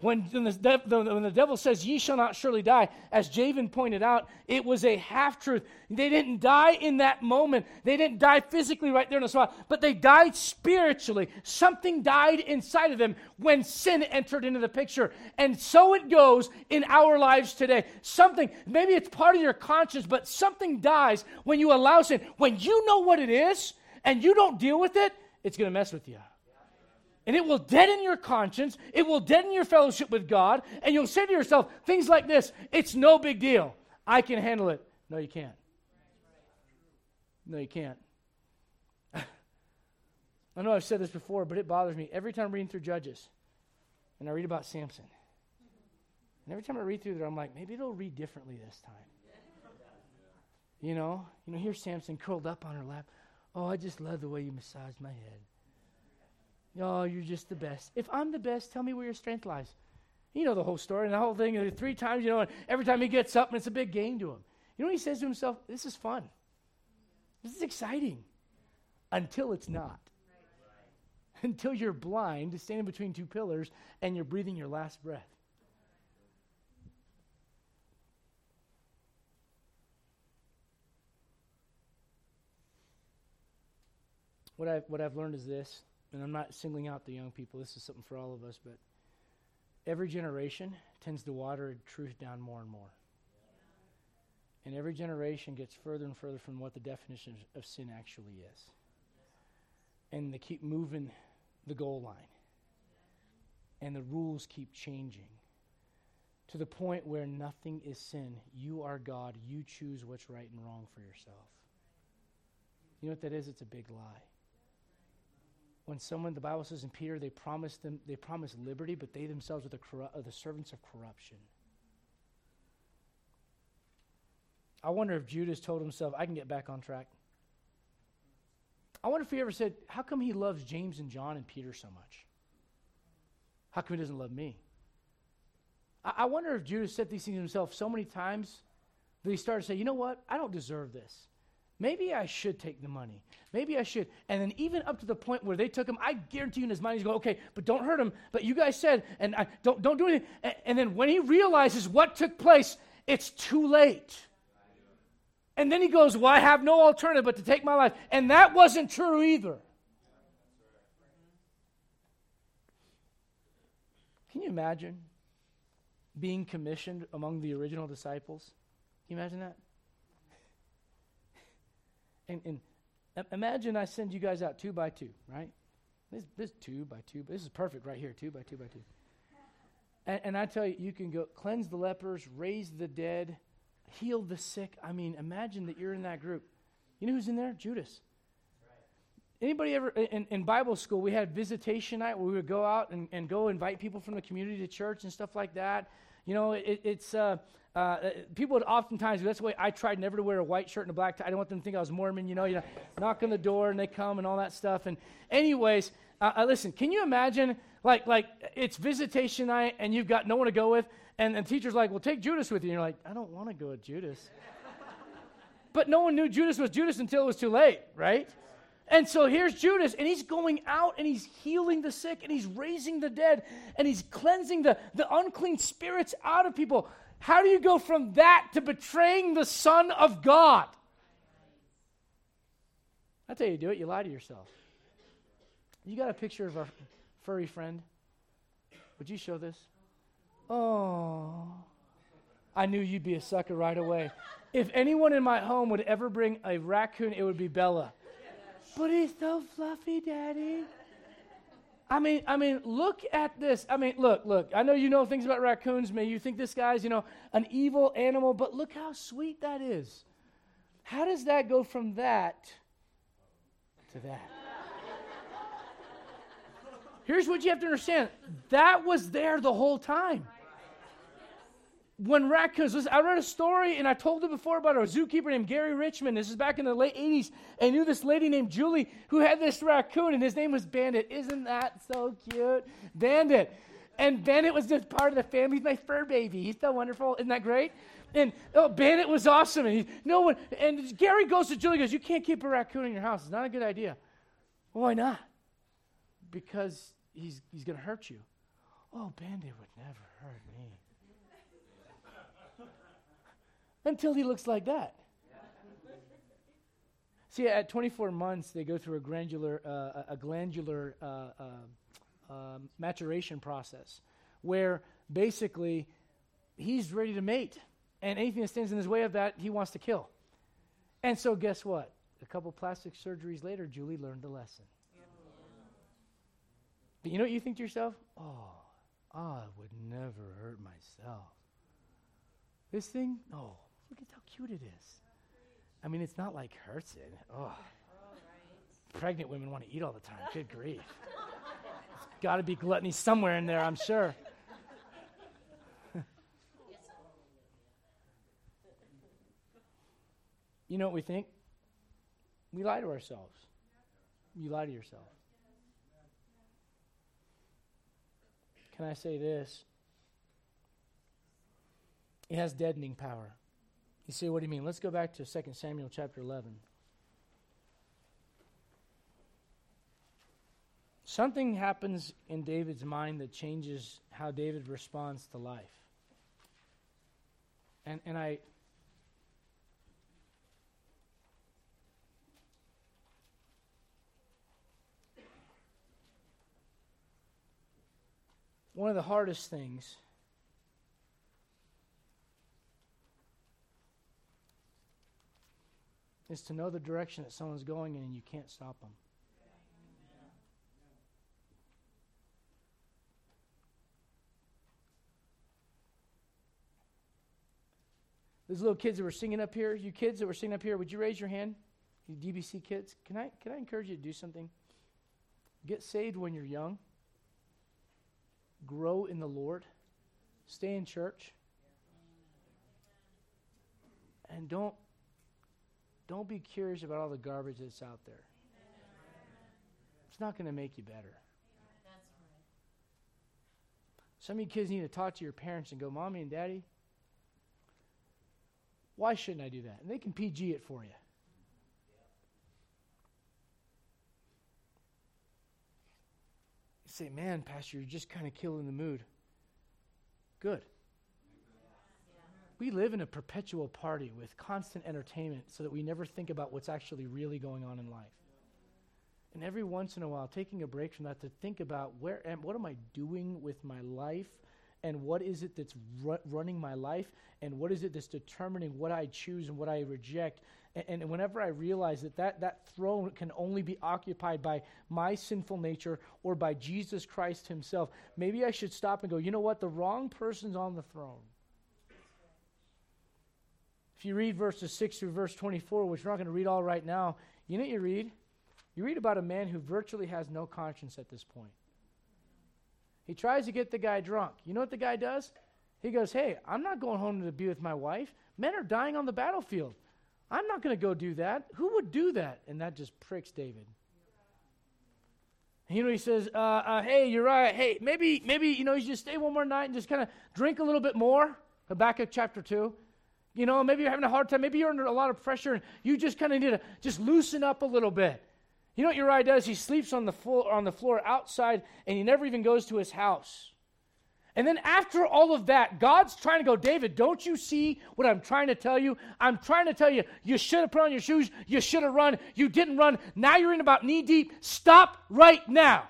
When the, when the devil says, ye shall not surely die, as Javen pointed out, it was a half-truth. They didn't die in that moment. They didn't die physically right there in the spot, but they died spiritually. Something died inside of them when sin entered into the picture. And so it goes in our lives today. Something, maybe it's part of your conscience, but something dies when you allow sin. When you know what it is and you don't deal with it, it's going to mess with you. And it will deaden your conscience. It will deaden your fellowship with God. And you'll say to yourself things like this: it's no big deal. I can handle it. No, you can't. No, you can't. I know I've said this before, but it bothers me. Every time I'm reading through Judges, and I read about Samson, and every time I read through there, I'm like, maybe they'll read differently this time. You know? You know, here's Samson curled up on her lap. Oh, I just love the way you massaged my head. Oh, you're just the best. If I'm the best, tell me where your strength lies. You know the whole story and the whole thing. Three times, you know, and every time he gets up, and it's a big game to him. You know what he says to himself? This is fun. This is exciting. Until it's not. Until you're blind, standing between two pillars, and you're breathing your last breath. What I've, what I've learned is this. And I'm not singling out the young people. This is something for all of us. But every generation tends to water truth down more and more. And every generation gets further and further from what the definition of sin actually is. And they keep moving the goal line. And the rules keep changing. To the point where nothing is sin. You are God. You choose what's right and wrong for yourself. You know what that is? It's a big lie. When someone, the Bible says in Peter, they promised them, they promised liberty, but they themselves are the, corru- are the servants of corruption. I wonder if Judas told himself, I can get back on track. I wonder if he ever said, how come he loves James and John and Peter so much? How come he doesn't love me? I, I wonder if Judas said these things to himself so many times that he started to say, you know what? I don't deserve this. Maybe I should take the money. Maybe I should. And then even up to the point where they took him, I guarantee you in his mind he's going, okay, but don't hurt him. But you guys said, and I, don't don't do anything. And, and then when he realizes what took place, it's too late. And then he goes, well, I have no alternative but to take my life. And that wasn't true either. Can you imagine being commissioned among the original disciples? Can you imagine that? And, and imagine I send you guys out two by two, right? This this two by two. This is perfect right here, two by two by two. And, and I tell you, you can go cleanse the lepers, raise the dead, heal the sick. I mean, imagine that you're in that group. You know who's in there? Judas. Anybody ever, in, in Bible school, we had visitation night where we would go out and, and go invite people from the community to church and stuff like that. You know, it, it's... Uh, Uh, people would oftentimes, that's why I tried never to wear a white shirt and a black tie. I didn't want them to think I was Mormon, you know, you know, knock on the door and they come and all that stuff. And anyways, uh, uh, listen, can you imagine, like, like it's visitation night and you've got no one to go with, and the teacher's like, well, take Judas with you. And you're like, I don't want to go with Judas. But no one knew Judas was Judas until it was too late, right? And so here's Judas, and he's going out, and he's healing the sick, and he's raising the dead, and he's cleansing the, the unclean spirits out of people. How do you go from that to betraying the Son of God? I tell you, you do it. You lie to yourself. You got a picture of our furry friend? Would you show this? Oh, I knew you'd be a sucker right away. If anyone in my home would ever bring a raccoon, it would be Bella. But he's so fluffy, Daddy. I mean, I mean, look at this. I mean, look, look. I know you know things about raccoons. May you think this guy's, you know, an evil animal, but look how sweet that is. How does that go from that to that? Here's what you have to understand. That was there the whole time. When raccoons, listen, I read a story, and I told you before about a zookeeper named Gary Richmond. This is back in the late eighties. I knew this lady named Julie who had this raccoon, and his name was Bandit. Isn't that so cute? Bandit. And Bandit was just part of the family. He's my fur baby. He's so wonderful. Isn't that great? And oh, Bandit was awesome. And, he, no one, and Gary goes to Julie and goes, you can't keep a raccoon in your house. It's not a good idea. Well, why not? Because he's, he's going to hurt you. Oh, Bandit would never hurt me. Until he looks like that. See, at twenty-four months, they go through a glandular, uh, a glandular uh, uh, uh, maturation process, where basically he's ready to mate, and anything that stands in his way of that, he wants to kill. And so, guess what? A couple plastic surgeries later, Julie learned the lesson. Yeah. But you know what you think to yourself? Oh, I would never hurt myself. This thing? Oh, look at how cute it is. I mean, it's not like hurts it. Oh, right. Pregnant women want to eat all the time. Good grief. There's got to be gluttony somewhere in there, I'm sure. You know what we think? We lie to ourselves. You lie to yourself. Can I say this? It has deadening power. You say, what do you mean? Let's go back to Second Samuel chapter eleven. Something happens in David's mind that changes how David responds to life. And and I... One of the hardest things is to know the direction that someone's going in and you can't stop them. Those little kids that were singing up here, you kids that were singing up here, would you raise your hand? You D B C kids, can I can I encourage you to do something? Get saved when you're young. Grow in the Lord, stay in church, and don't don't be curious about all the garbage that's out there. Amen. It's not going to make you better. That's right. Some of you kids need to talk to your parents and go, Mommy and Daddy, why shouldn't I do that? And they can P G it for you. Say, man, Pastor, you're just kind of killing the mood. Good. We live in a perpetual party with constant entertainment so that we never think about what's actually really going on in life. And every once in a while, taking a break from that to think about where am, what am I doing with my life, and what is it that's ru- running my life, and what is it that's determining what I choose and what I reject. And, and whenever I realize that, that that throne can only be occupied by my sinful nature or by Jesus Christ himself, maybe I should stop and go, you know what? The wrong person's on the throne. If you read verses six through verse twenty-four, which we're not going to read all right now, you know what you read? You read about a man who virtually has no conscience at this point. He tries to get the guy drunk. You know what the guy does? He goes, hey, I'm not going home to be with my wife. Men are dying on the battlefield. I'm not going to go do that. Who would do that? And that just pricks David. And you know, he says, uh, uh, hey, Uriah, hey, maybe, maybe, you know, you just stay one more night and just kind of drink a little bit more. Habakkuk chapter two. You know, maybe you're having a hard time. Maybe you're under a lot of pressure and you just kind of need to just loosen up a little bit. You know what Uriah does? He sleeps on the floor, on the floor outside, and he never even goes to his house. And then after all of that, God's trying to go, David, don't you see what I'm trying to tell you? I'm trying to tell you, you should have put on your shoes. You should have run. You didn't run. Now you're in about knee deep. Stop right now.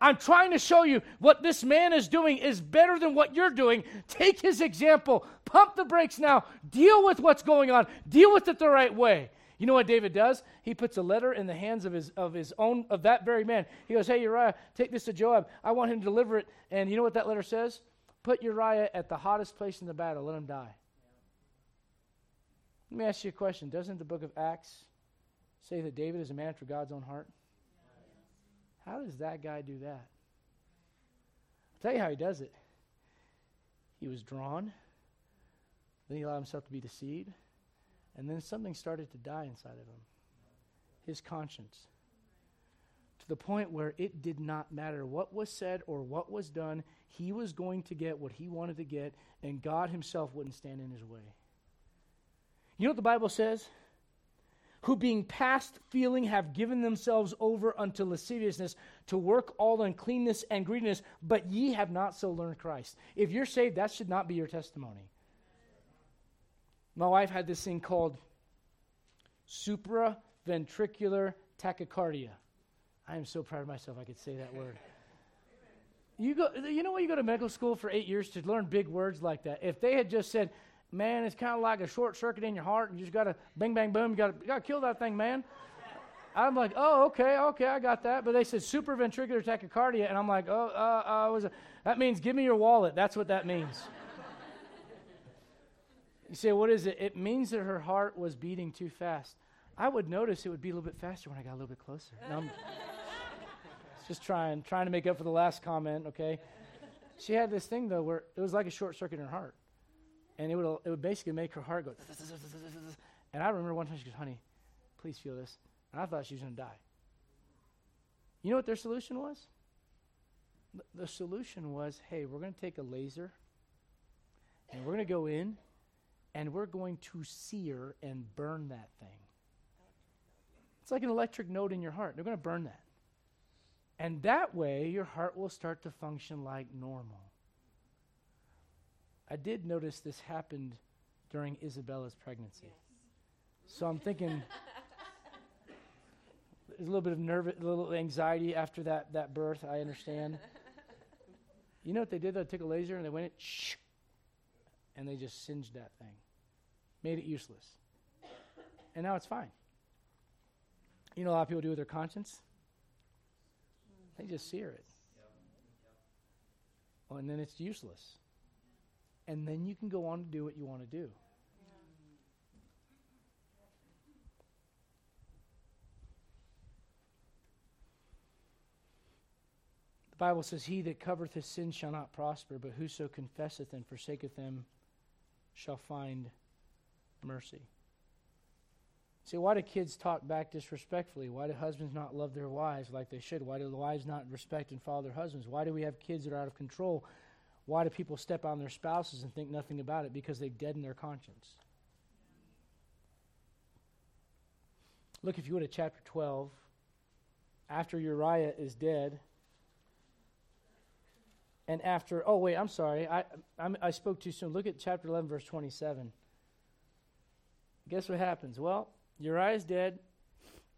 I'm trying to show you what this man is doing is better than what you're doing. Take his example. Pump the brakes now. Deal with what's going on. Deal with it the right way. You know what David does? He puts a letter in the hands of his of his own, of that very man. He goes, hey, Uriah, take this to Joab. I want him to deliver it. And you know what that letter says? Put Uriah at the hottest place in the battle. Let him die. Let me ask you a question. Doesn't the book of Acts say that David is a man after God's own heart? How does that guy do that? I'll tell you how he does it. He was drawn. Then he allowed himself to be deceived. And then something started to die inside of him, his conscience, to the point where it did not matter what was said or what was done. He was going to get what he wanted to get, and God himself wouldn't stand in his way. You know what the Bible says? Who being past feeling have given themselves over unto lasciviousness to work all uncleanness and greediness, but ye have not so learned Christ. If you're saved, that should not be your testimony. My wife had this thing called supraventricular tachycardia. I am so proud of myself I could say that word. You go, you know what? You go to medical school for eight years to learn big words like that. If they had just said, man, it's kind of like a short circuit in your heart and you just got to bing, bang, boom, you got to kill that thing, man. I'm like, oh, okay, okay, I got that. But they said supraventricular tachycardia, and I'm like, oh, uh, uh, was it? That means give me your wallet. That's what that means. You say, what is it? It means that her heart was beating too fast. I would notice it would be a little bit faster when I got a little bit closer. No, I'm just trying, trying to make up for the last comment, okay? She had this thing, though, where it was like a short circuit in her heart. And it would it would basically make her heart go. And I remember one time she goes, honey, please feel this. And I thought she was going to die. You know what their solution was? The solution was, hey, we're going to take a laser, and we're going to go in, and we're going to sear and burn that thing. It's like an electric node in your heart. They're going to burn that. And that way, your heart will start to function like normal. I did notice this happened during Isabella's pregnancy. Yes. So I'm thinking there's a little bit of nervous, a little anxiety after that, that birth, I understand. You know what they did? They took a laser and they went, shh, and they just singed that thing, made it useless. And now it's fine. You know what a lot of people do with their conscience? They just sear it. Yep. Yep. Oh, and then it's useless. And then you can go on to do what you want to do. Yeah. The Bible says, he that covereth his sins shall not prosper, but whoso confesseth and forsaketh them shall find mercy. See, why do kids talk back disrespectfully? Why do husbands not love their wives like they should? Why do the wives not respect and follow their husbands? Why do we have kids that are out of control? Why do people step on their spouses and think nothing about it? Because they've deadened their conscience. Look, if you would, at chapter twelve. After Uriah is dead, and after, oh wait, I'm sorry, I I'm, I spoke too soon. Look at chapter eleven, verse twenty-seven. Guess what happens? Well, Uriah's dead.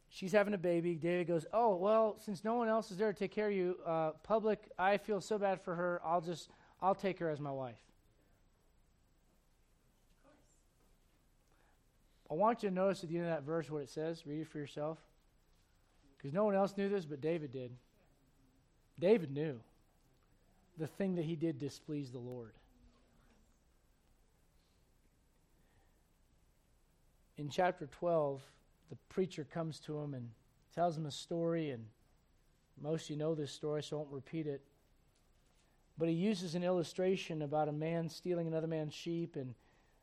She's having a baby. David goes, oh, well, since no one else is there to take care of you, uh, public, I feel so bad for her, I'll just, I'll take her as my wife. I want you to notice at the end of that verse what it says. Read it for yourself. Because no one else knew this, but David did. David knew the thing that he did displeased the Lord. In chapter twelve, the preacher comes to him and tells him a story, and most of you know this story, so I won't repeat it. But he uses an illustration about a man stealing another man's sheep, and,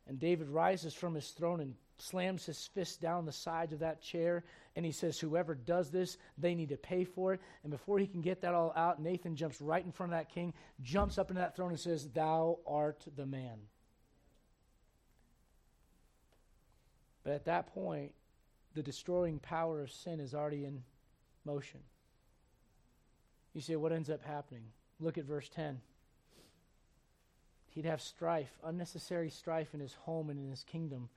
and David rises from his throne and slams his fist down the sides of that chair, and he says, whoever does this, they need to pay for it. And before he can get that all out, Nathan jumps right in front of that king, jumps up into that throne and says, thou art the man. But at that point, the destroying power of sin is already in motion. You see, what ends up happening? Look at verse ten. He'd have strife, unnecessary strife in his home and in his kingdom.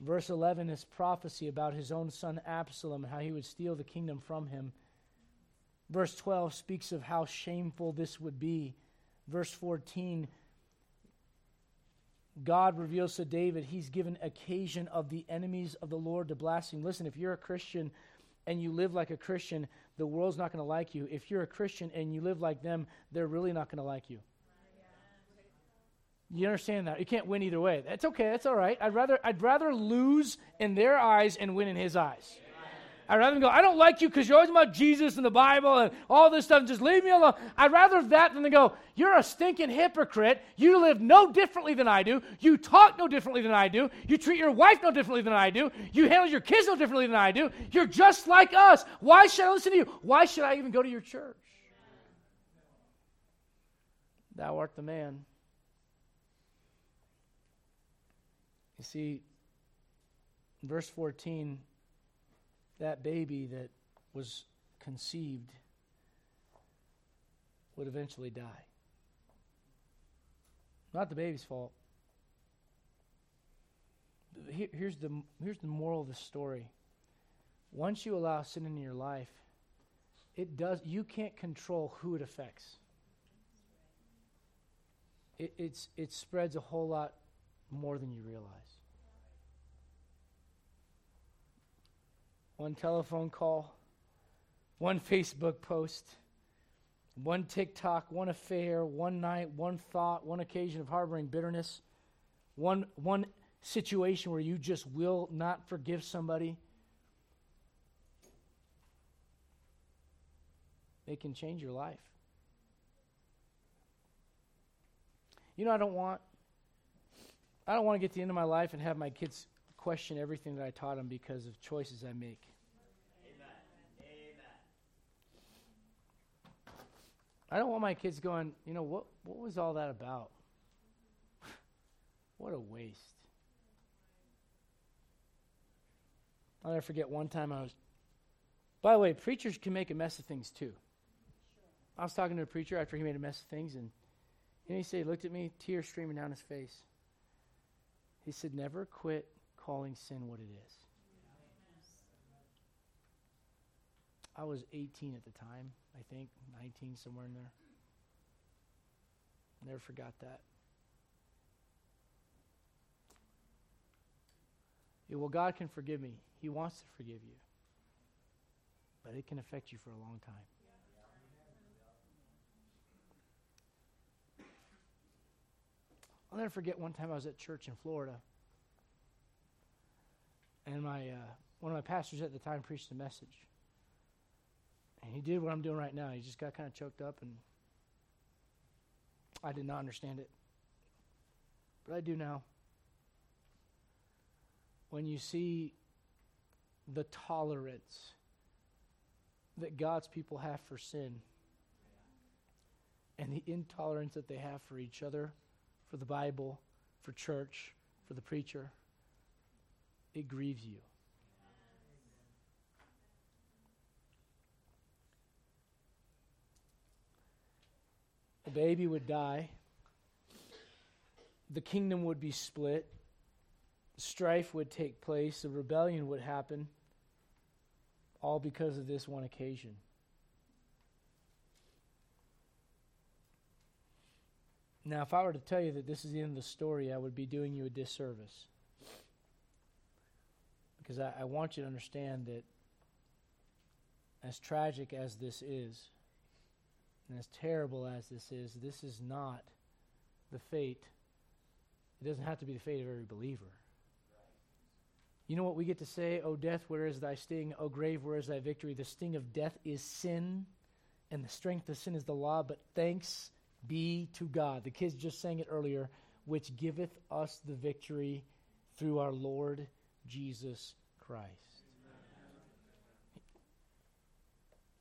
Verse eleven is prophecy about his own son Absalom and how he would steal the kingdom from him. Verse twelve speaks of how shameful this would be. Verse fourteen, God reveals to David, he's given occasion of the enemies of the Lord to blast him. Listen, if you're a Christian and you live like a Christian, the world's not going to like you. If you're a Christian and you live like them, they're really not going to like you. You understand that? You can't win either way. That's okay. That's all right. I'd rather I'd rather lose in their eyes and win in his eyes. I'd rather go, I don't like you because you're always about Jesus and the Bible and all this stuff. Just leave me alone. I'd rather that than to go, you're a stinking hypocrite. You live no differently than I do. You talk no differently than I do. You treat your wife no differently than I do. You handle your kids no differently than I do. You're just like us. Why should I listen to you? Why should I even go to your church? Thou art the man. You see, verse fourteen, that baby that was conceived would eventually die. Not the baby's fault. Here, here's the, here's the moral of the story. Once you allow sin in your life, it does. You can't control who it affects. It, it's, it spreads a whole lot more than you realize. one telephone call, one Facebook post, one TikTok, one affair, one night, one thought, one occasion of harboring bitterness, one one situation where you just will not forgive somebody. They can change your life. You know, I don't want, I don't want to get to the end of my life and have my kids question everything that I taught them because of choices I make. Amen. Amen. I don't want my kids going, you know, what, what was all that about? What a waste. I'll never forget one time I was, by the way, preachers can make a mess of things too. I was talking to a preacher after he made a mess of things, and And he said, he looked at me, tears streaming down his face. He said, never quit calling sin what it is. I was eighteen at the time, I think, nineteen, somewhere in there. Never forgot that. Yeah, well, God can forgive me. He wants to forgive you. But it can affect you for a long time. I'll never forget one time I was at church in Florida, and my uh, one of my pastors at the time preached a message, and he did what I'm doing right now. He just got kind of choked up, and I did not understand it, but I do now. When you see the tolerance that God's people have for sin and the intolerance that they have for each other, for the Bible, for church, for the preacher, it grieves you. The baby would die. The kingdom would be split. Strife would take place. The rebellion would happen. All because of this one occasion. Now, if I were to tell you that this is the end of the story, I would be doing you a disservice. Because I, I want you to understand that as tragic as this is, and as terrible as this is, this is not the fate. It doesn't have to be the fate of every believer. You know what we get to say? O death, where is thy sting? O grave, where is thy victory? The sting of death is sin, and the strength of sin is the law, but thanks be to God. The kids just sang it earlier, which giveth us the victory through our Lord Jesus Christ. Amen.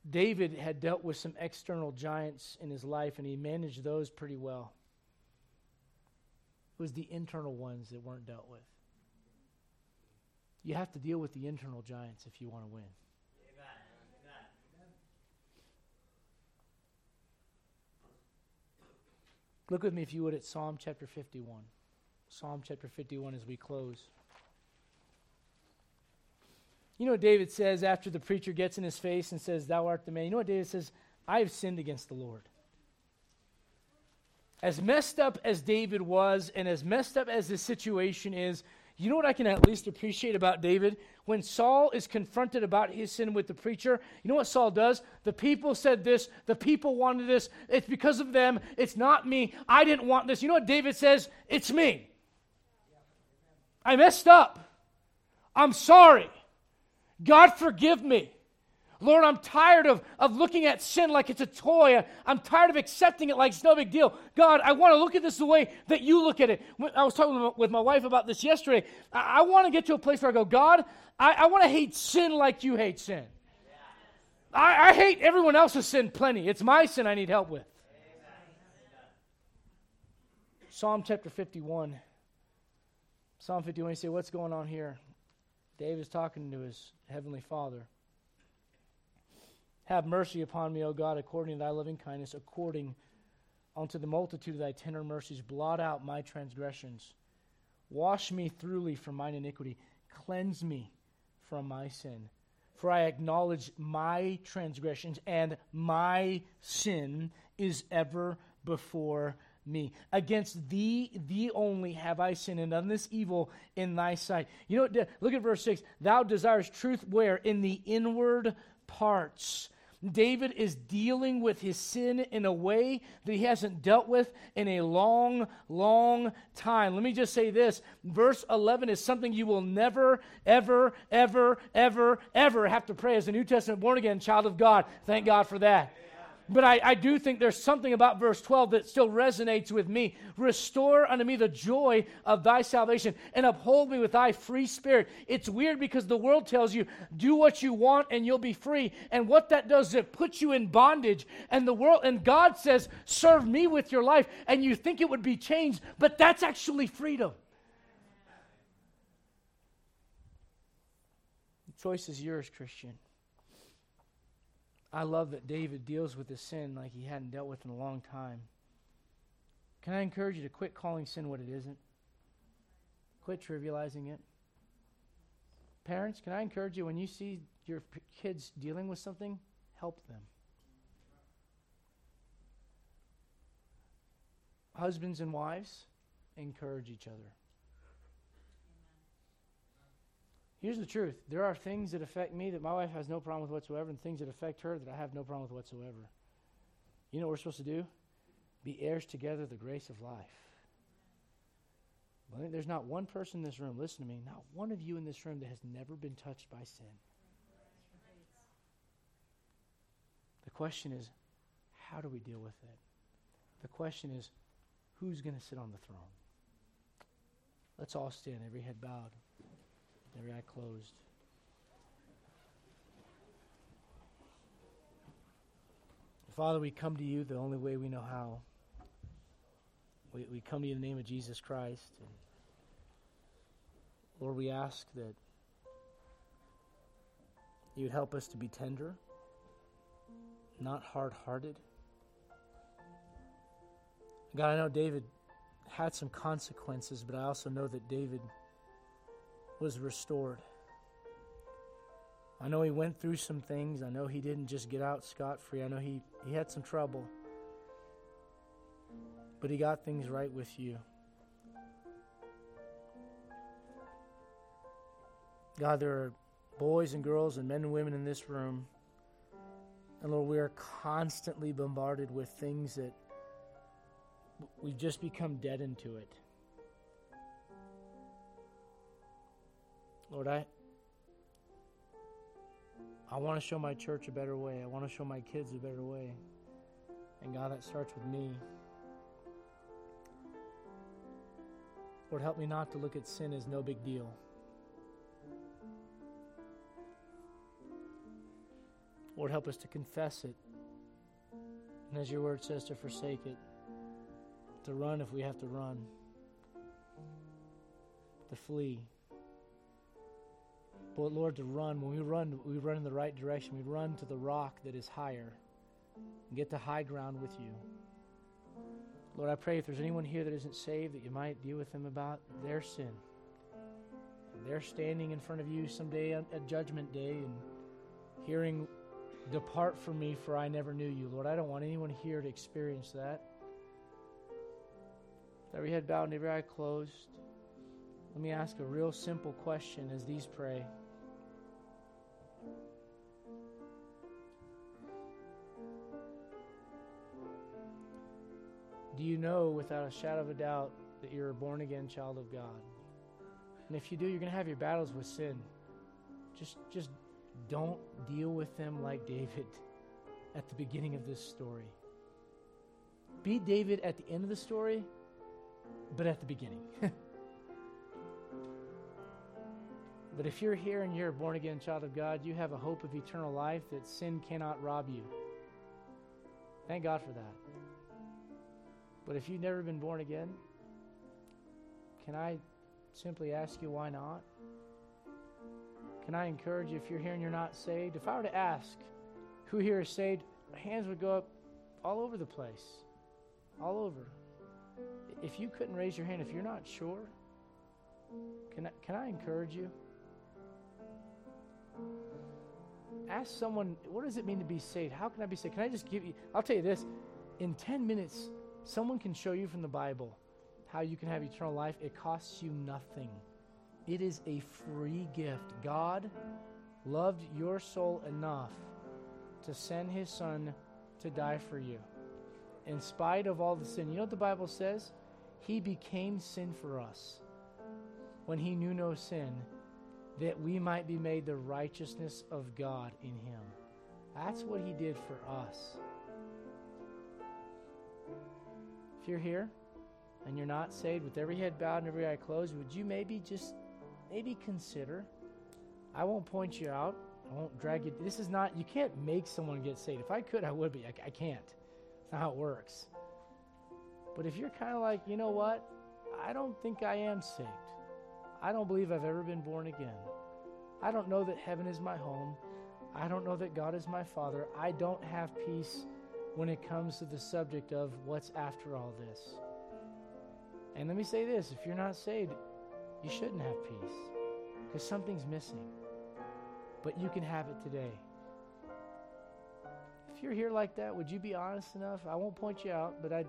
David had dealt with some external giants in his life, and he managed those pretty well. It was the internal ones that weren't dealt with. You have to deal with the internal giants if you want to win. Look with me, if you would, at Psalm chapter fifty-one. Psalm chapter fifty-one as we close. You know what David says after the preacher gets in his face and says, thou art the man? You know what David says? I have sinned against the Lord. As messed up as David was and as messed up as this situation is, you know what I can at least appreciate about David? When Saul is confronted about his sin with the preacher, you know what Saul does? The people said this. The people wanted this. It's because of them. It's not me. I didn't want this. You know what David says? It's me. I messed up. I'm sorry. God forgive me. Lord, I'm tired of, of looking at sin like it's a toy. I, I'm tired of accepting it like it's no big deal. God, I want to look at this the way that you look at it. When I was talking with my wife about this yesterday. I, I want to get to a place where I go, God, I, I want to hate sin like you hate sin. I, I hate everyone else's sin plenty. It's my sin I need help with. Amen. Psalm chapter fifty-one. Psalm fifty-one, you say, what's going on here? David's talking to his heavenly Father. Have mercy upon me, O God, according to thy loving kindness, according unto the multitude of thy tender mercies. Blot out my transgressions. Wash me throughly from mine iniquity. Cleanse me from my sin. For I acknowledge my transgressions, and my sin is ever before me. Against thee, thee only have I sinned, and done this evil in thy sight. You know, look at verse six. Thou desirest truth where? In the inward parts. David is dealing with his sin in a way that he hasn't dealt with in a long, long time. Let me just say this. Verse eleven is something you will never, ever, ever, ever, ever have to pray as a New Testament born-again child of God. Thank God for that. But I, I do think there's something about verse twelve that still resonates with me. Restore unto me the joy of thy salvation, and uphold me with thy free spirit. It's weird because the world tells you, do what you want and you'll be free. And what that does is it puts you in bondage. And the world and God says, serve me with your life. And you think it would be changed, but that's actually freedom. The choice is yours, Christian. I love that David deals with his sin like he hadn't dealt with in a long time. Can I encourage you to quit calling sin what it isn't? Quit trivializing it. Parents, can I encourage you, when you see your p- kids dealing with something, help them. Husbands and wives, encourage each other. Here's the truth. There are things that affect me that my wife has no problem with whatsoever, and things that affect her that I have no problem with whatsoever. You know what we're supposed to do? Be heirs together of the grace of life. Well, there's not one person in this room, listen to me, not one of you in this room that has never been touched by sin. The question is, how do we deal with it? The question is, who's going to sit on the throne? Let's all stand, every head bowed, every eye closed. Father, we come to you the only way we know how. We, we come to you in the name of Jesus Christ. And Lord, we ask that you'd help us to be tender, not hard-hearted. God, I know David had some consequences, but I also know that David was restored. I know he went through some things. I know he didn't just get out scot-free. I know he, he had some trouble. But he got things right with you. God, there are boys and girls and men and women in this room. And Lord, we are constantly bombarded with things that we've just become deadened to it. Lord, I, I want to show my church a better way. I want to show my kids a better way. And God, that starts with me. Lord, help me not to look at sin as no big deal. Lord, help us to confess it. And as your word says, to forsake it. To run if we have to run. To flee. But Lord, to run, when we run, we run in the right direction. We run to the rock that is higher and get to high ground with you. Lord, I pray if there's anyone here that isn't saved, that you might deal with them about their sin. They're standing in front of you someday at Judgment Day and hearing, depart from me, for I never knew you. Lord, I don't want anyone here to experience that. Every head bowed and every eye closed. Let me ask a real simple question as these pray. Do you know without a shadow of a doubt that you're a born-again child of God? And if you do, you're going to have your battles with sin. Just, just don't deal with them like David at the beginning of this story. Be David at the end of the story, but at the beginning. But if you're here and you're a born-again child of God, you have a hope of eternal life that sin cannot rob you. Thank God for that. But if you've never been born again, can I simply ask you why not? Can I encourage you, if you're here and you're not saved, if I were to ask who here is saved, hands would go up all over the place, all over. If you couldn't raise your hand, if you're not sure, can I, can I encourage you? Ask someone, what does it mean to be saved? How can I be saved? Can I just give you, I'll tell you this, in ten minutes, Someone can show you from the Bible how you can have eternal life. It costs you nothing. It is a free gift. God loved your soul enough to send his son to die for you. In spite of all the sin. You know what the Bible says? He became sin for us when he knew no sin, that we might be made the righteousness of God in him. That's what he did for us. If you're here and you're not saved, with every head bowed and every eye closed, would you maybe just, maybe consider? I won't point you out. I won't drag you. This is not, you can't make someone get saved. If I could, I would be. I, I can't. It's not how it works. But if you're kind of like, you know what? I don't think I am saved. I don't believe I've ever been born again. I don't know that heaven is my home. I don't know that God is my Father. I don't have peace when it comes to the subject of what's after all this. And let me say this, if you're not saved, you shouldn't have peace because something's missing. But you can have it today. If you're here like that, would you be honest enough? I won't point you out, but I'd,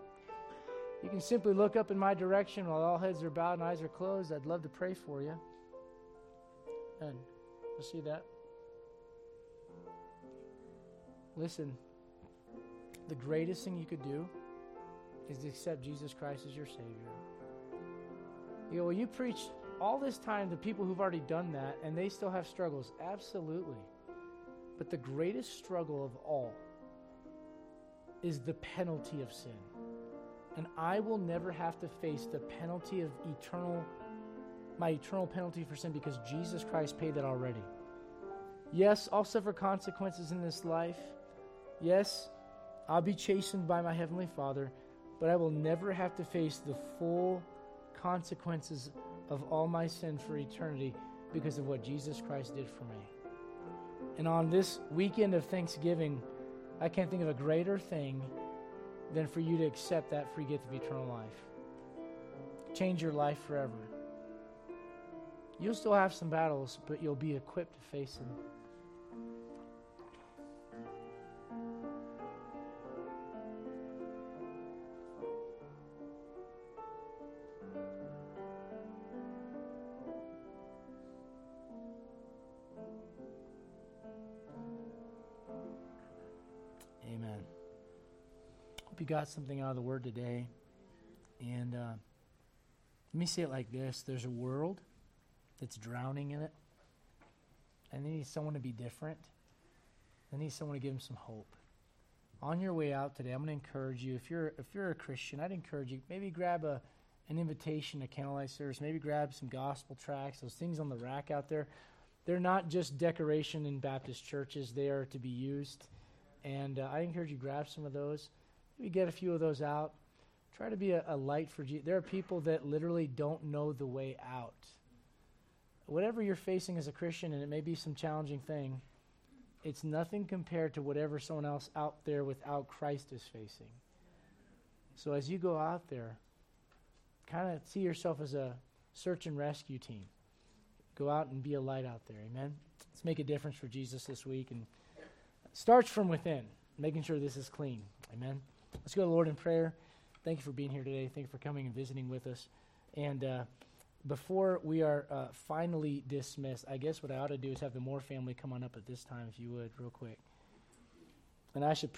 you can simply look up in my direction while all heads are bowed and eyes are closed. I'd love to pray for you. And you'll see that. Listen, the greatest thing you could do is to accept Jesus Christ as your Savior. You know, well, you preach all this time to people who've already done that, and they still have struggles. Absolutely. But the greatest struggle of all is the penalty of sin. And I will never have to face the penalty of eternal, my eternal penalty for sin, because Jesus Christ paid that already. Yes, I'll suffer consequences in this life. Yes, I'll be chastened by my Heavenly Father, but I will never have to face the full consequences of all my sin for eternity because of what Jesus Christ did for me. And on this weekend of Thanksgiving, I can't think of a greater thing than for you to accept that free gift of eternal life. Change your life forever. You'll still have some battles, but you'll be equipped to face them. Got something out of the word today, and uh, let me say it like this: there's a world that's drowning in it, and they need someone to be different. They need someone to give them some hope. On your way out today, I'm going to encourage you. If you're if you're a Christian, I'd encourage you. Maybe grab a an invitation to candlelight service. Maybe grab some gospel tracts. Those things on the rack out there, they're not just decoration in Baptist churches. They are to be used, and uh, I encourage you grab some of those. Maybe get a few of those out. Try to be a, a light for Jesus. There are people that literally don't know the way out. Whatever you're facing as a Christian, and it may be some challenging thing, it's nothing compared to whatever someone else out there without Christ is facing. So as you go out there, kind of see yourself as a search and rescue team. Go out and be a light out there, amen? Let's make a difference for Jesus this week. And it starts from within, making sure this is clean, amen? Let's go to the Lord in prayer. Thank you for being here today. Thank you for coming and visiting with us. And uh, before we are uh, finally dismissed, I guess what I ought to do is have the Moore family come on up at this time, if you would, real quick. And I should